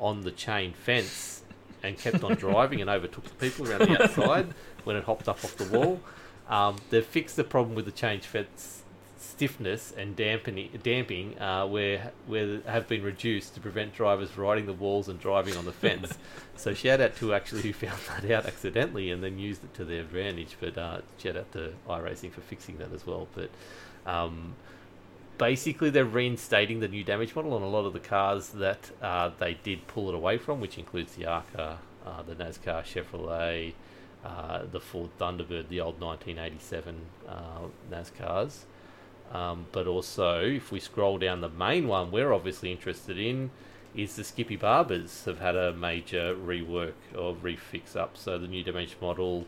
on the chain fence and kept on driving and overtook the people around the outside when it hopped up off the wall. Um, they've fixed the problem with the chain fence stiffness and dampening, damping uh, where where have been reduced to prevent drivers riding the walls and driving on the fence. So shout out to actually who found that out accidentally and then used it to their advantage. But uh, shout out to iRacing for fixing that as well. But um, basically they're reinstating the new damage model on a lot of the cars that uh, they did pull it away from, which includes the Arca, uh, the NASCAR, Chevrolet, uh, the Ford Thunderbird, the old nineteen eighty-seven uh, NASCARs. Um, but also, if we scroll down, the main one we're obviously interested in is the Skippy Barbers have had a major rework or refix up. So the new Dimension model,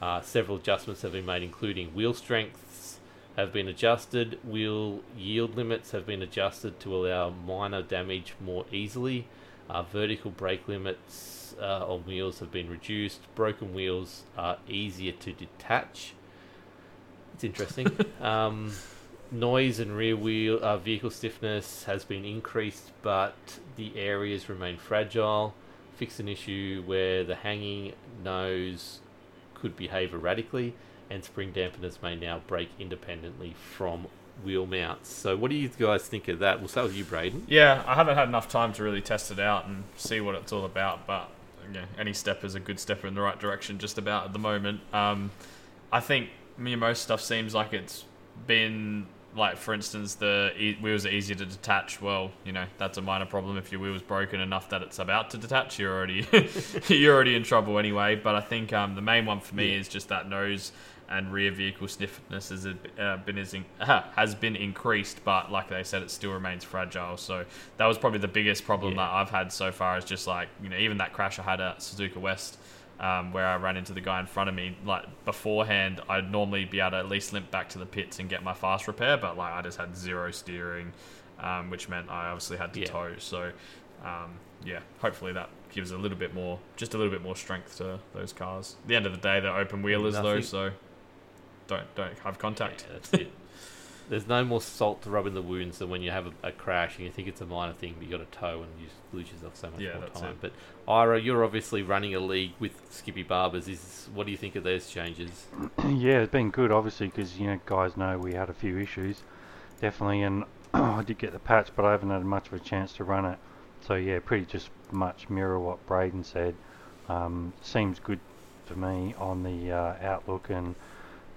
uh, several adjustments have been made, including wheel strengths have been adjusted, wheel yield limits have been adjusted to allow minor damage more easily, uh, vertical brake limits uh, on wheels have been reduced, broken wheels are easier to detach. It's interesting. um... Noise and rear wheel uh, vehicle stiffness has been increased, but the areas remain fragile. Fixed an issue where the hanging nose could behave erratically, and spring dampeners may now brake independently from wheel mounts. So what do you guys think of that? We'll start with you, Brayden. Yeah, I haven't had enough time to really test it out and see what it's all about, but yeah, any step is a good step in the right direction just about at the moment. Um, I think me most stuff seems like it's been... Like, for instance, the e- wheels are easier to detach. Well, you know, that's a minor problem. If your wheel's broken enough that it's about to detach, you're already you're already in trouble anyway. But I think um, the main one for me yeah. is just that nose and rear vehicle stiffness has uh, been is in- has been increased, but like they said, it still remains fragile. So that was probably the biggest problem yeah. that I've had so far, is just like, you know, even that crash I had at Suzuka West, Um, where I ran into the guy in front of me, like beforehand I'd normally be able to at least limp back to the pits and get my fast repair, but like I just had zero steering, um, which meant I obviously had to yeah. tow. So um, yeah hopefully that gives a little bit more just a little bit more strength to those cars. At the end of the day, they're open wheelers Nothing. though, so don't don't have contact. Yeah, that's it. There's no more salt to rub in the wounds than when you have a, a crash and you think it's a minor thing, but you got a tow and you lose yourself so much yeah, more time. It. But Ira, you're obviously running a league with Skippy Barbers. Is what do you think of those changes? Yeah, it's been good, obviously, because you know guys know we had a few issues, definitely, and I did get the patch, but I haven't had much of a chance to run it. So yeah, pretty just much mirror what Brayden said. Um, seems good for me on the uh, outlook and.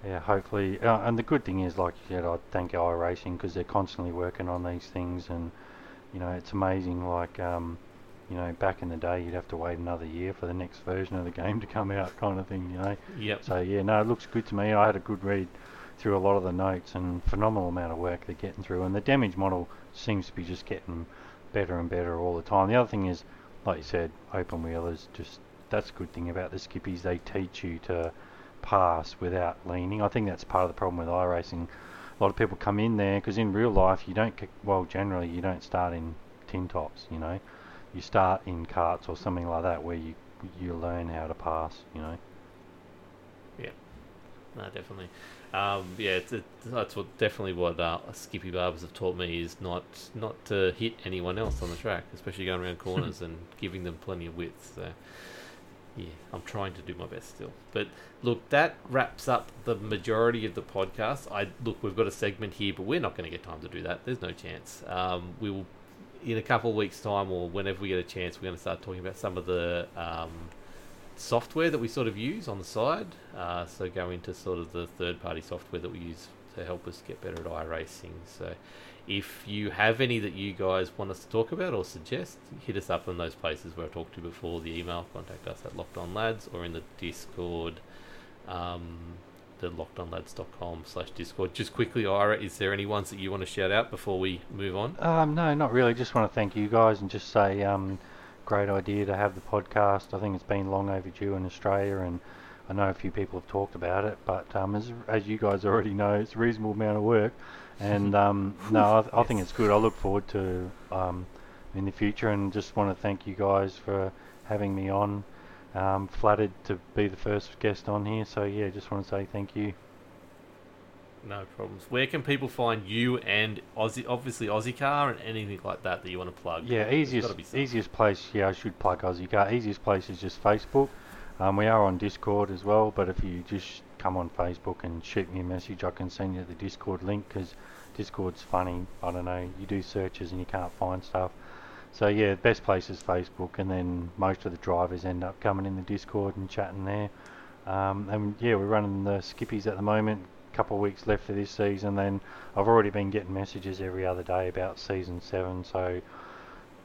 Yeah, hopefully. Uh, and the good thing is, like you said, I thank iRacing because they're constantly working on these things, and you know it's amazing. Like um, you know, back in the day, you'd have to wait another year for the next version of the game to come out, kind of thing. You know. Yep. So yeah, no, it looks good to me. I had a good read through a lot of the notes, and phenomenal amount of work they're getting through, and the damage model seems to be just getting better and better all the time. The other thing is, like you said, open wheelers. Just that's a good thing about the Skippies. They teach you to pass without leaning. I think that's part of the problem with iRacing. A lot of people come in there because in real life you don't, well generally you don't start in tin tops, you know. You start in karts or something like that where you you learn how to pass, you know. Yeah. No, definitely. Um, yeah, it's, it, that's what definitely what uh, Skippy Barbers have taught me is not not to hit anyone else on the track, especially going around corners and giving them plenty of width. So yeah, I'm trying to do my best still. But look, that wraps up the majority of the podcast. I look, we've got a segment here, but we're not going to get time to do that. There's no chance. Um, we will, in a couple of weeks' time or whenever we get a chance, we're going to start talking about some of the um, software that we sort of use on the side. Uh, so go into sort of the third-party software that we use to help us get better at iRacing. So if you have any that you guys want us to talk about or suggest, hit us up in those places where I talked to before, the email, contact us at Locked On Lads, or in the Discord, um, the lockedonlads.com slash Discord. Just quickly, Ira, is there any ones that you want to shout out before we move on? Um, no, not really. Just want to thank you guys and just say um, great idea to have the podcast. I think it's been long overdue in Australia, and I know a few people have talked about it, but um, as, as you guys already know, it's a reasonable amount of work. And um, no, I, th- I think it's good. I look forward to um, in the future, and just want to thank you guys for having me on. Um, flattered to be the first guest on here, so yeah, just want to say thank you. No problems. Where can people find you and Aussie, obviously Aussie Car, and anything like that that you want to plug? Yeah, easiest easiest place. Yeah, I should plug Aussie Car. Easiest place is just Facebook. Um, we are on Discord as well, but if you just come on Facebook and shoot me a message, I can send you the Discord link, because Discord's funny. I don't know, you do searches and you can't find stuff. So yeah, the best place is Facebook, and then most of the drivers end up coming in the Discord and chatting there. Um, and yeah, we're running the Skippies at the moment, a couple of weeks left of this season, then I've already been getting messages every other day about season seven, so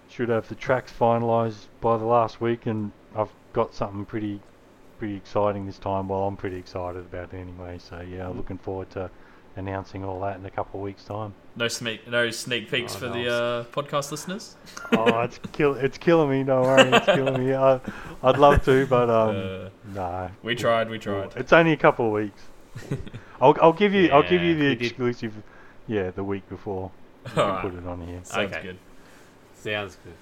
should have the tracks finalised by the last week, and I've got something pretty pretty exciting this time. Well, I'm pretty excited about it anyway. So yeah, mm. looking forward to announcing all that in a couple of weeks' time. No sneak, no sneak peeks oh, for no, the uh, podcast listeners. Oh, it's kill, it's killing me. Don't worry, it's killing me. I, I'd love to, but um, uh, no. We tried, we tried. It's only a couple of weeks. I'll, I'll give you, yeah, I'll give you the exclusive. Did. Yeah, the week before. You can right. put it on here. Sounds okay. good. Sounds good.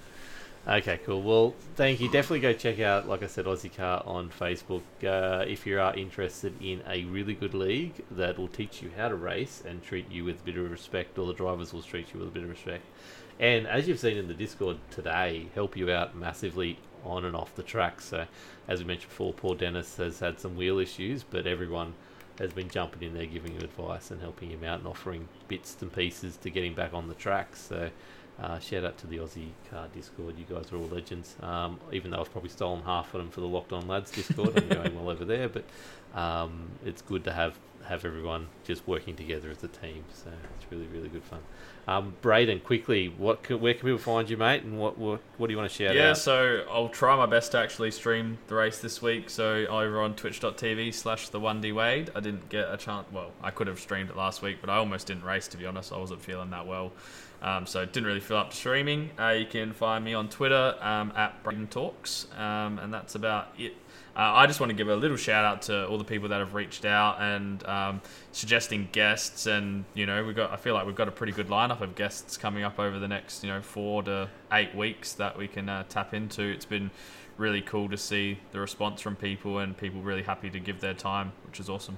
Okay, cool. Well, thank you. Definitely go check out, like I said, Aussie Car on Facebook. Uh, if you are interested in a really good league that will teach you how to race and treat you with a bit of respect, or the drivers will treat you with a bit of respect. And as you've seen in the Discord today, help you out massively on and off the track. So, as we mentioned before, poor Dennis has had some wheel issues, but everyone has been jumping in there, giving him advice and helping him out and offering bits and pieces to get him back on the track. So, Uh, shout out to the Aussie Car Discord. You guys are all legends. Um, even though I've probably stolen half of them for the Locked On Lads Discord, I'm going well over there. But um, it's good to have, have everyone just working together as a team. So it's really, really good fun. Um, Brayden, quickly, what can, where can people find you, mate? And what what, what do you want to shout yeah, out? Yeah, so I'll try my best to actually stream the race this week. So over on twitch dot t v slash the one D Wade. I didn't get a chance. Well, I could have streamed it last week, but I almost didn't race, to be honest. I wasn't feeling that well. Um, so it didn't really fill up to streaming. Uh, you can find me on Twitter um, at Brayden Talks, um, and that's about it. Uh, I just want to give a little shout out to all the people that have reached out and um, suggesting guests, and you know, we got. I feel like we've got a pretty good lineup of guests coming up over the next, you know, four to eight weeks that we can uh, tap into. It's been really cool to see the response from people, and people really happy to give their time, which is awesome.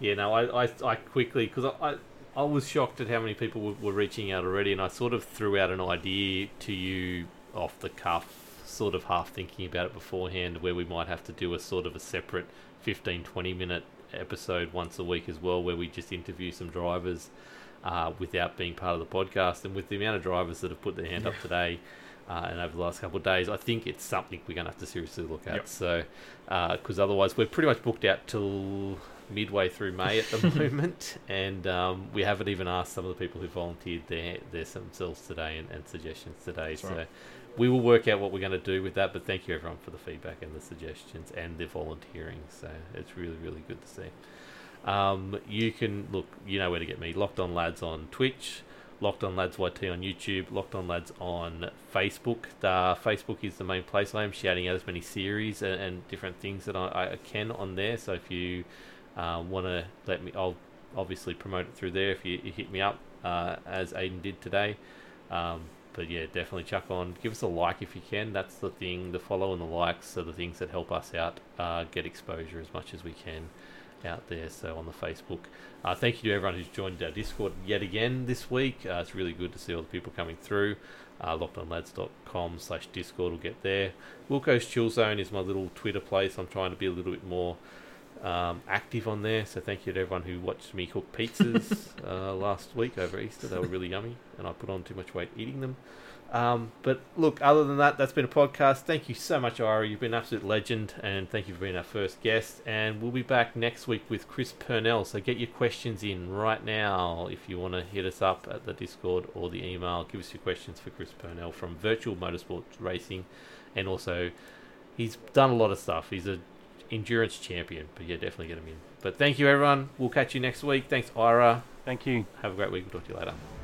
Yeah, no, I, I, I quickly because I. I I was shocked at how many people were, were reaching out already, and I sort of threw out an idea to you off the cuff, sort of half thinking about it beforehand, where we might have to do a sort of a separate fifteen, twenty minute episode once a week as well, where we just interview some drivers uh, without being part of the podcast. And with the amount of drivers that have put their hand yeah. up today uh, and over the last couple of days, I think it's something we're going to have to seriously look at. Yep. So, because uh, otherwise we're pretty much booked out till midway through May at the moment, and um, we haven't even asked some of the people who volunteered their, their themselves today and, and suggestions today. That's so right. We will work out what we're going to do with that, but thank you everyone for the feedback and the suggestions and the volunteering. So it's really, really good to see. Um, you can look, you know where to get me. Locked On Lads on Twitch, Locked On Lads Y T on YouTube, Locked On Lads on Facebook. The Facebook is the main place. I am shouting out as many series and, and different things that I, I can on there. So if you Uh, want to let me, I'll obviously promote it through there if you, you hit me up uh, as Aiden did today. Um, but yeah, definitely chuck on, give us a like if you can. That's the thing, the follow and the likes are the things that help us out, uh, get exposure as much as we can out there. So on the Facebook, uh, thank you to everyone who's joined our Discord yet again this week. Uh, it's really good to see all the people coming through. Uh, locked on lads dot com slash discord will get there. Wilco's Chill Zone is my little Twitter place. I'm trying to be a little bit more Um, active on there, so thank you to everyone who watched me cook pizzas uh, last week over Easter. They were really yummy, and I put on too much weight eating them. Um, but look, other than that, that's been a podcast. Thank you so much, Ira. You've been an absolute legend, and thank you for being our first guest. And we'll be back next week with Chris Purnell. So get your questions in right now if you want to hit us up at the Discord or the email. Give us your questions for Chris Purnell from Virtual Motorsport Racing, and also he's done a lot of stuff. He's a endurance champion, but yeah, definitely get him in. But thank you everyone, we'll catch you next week. Thanks Ira. Thank you, have a great week, we'll talk to you later.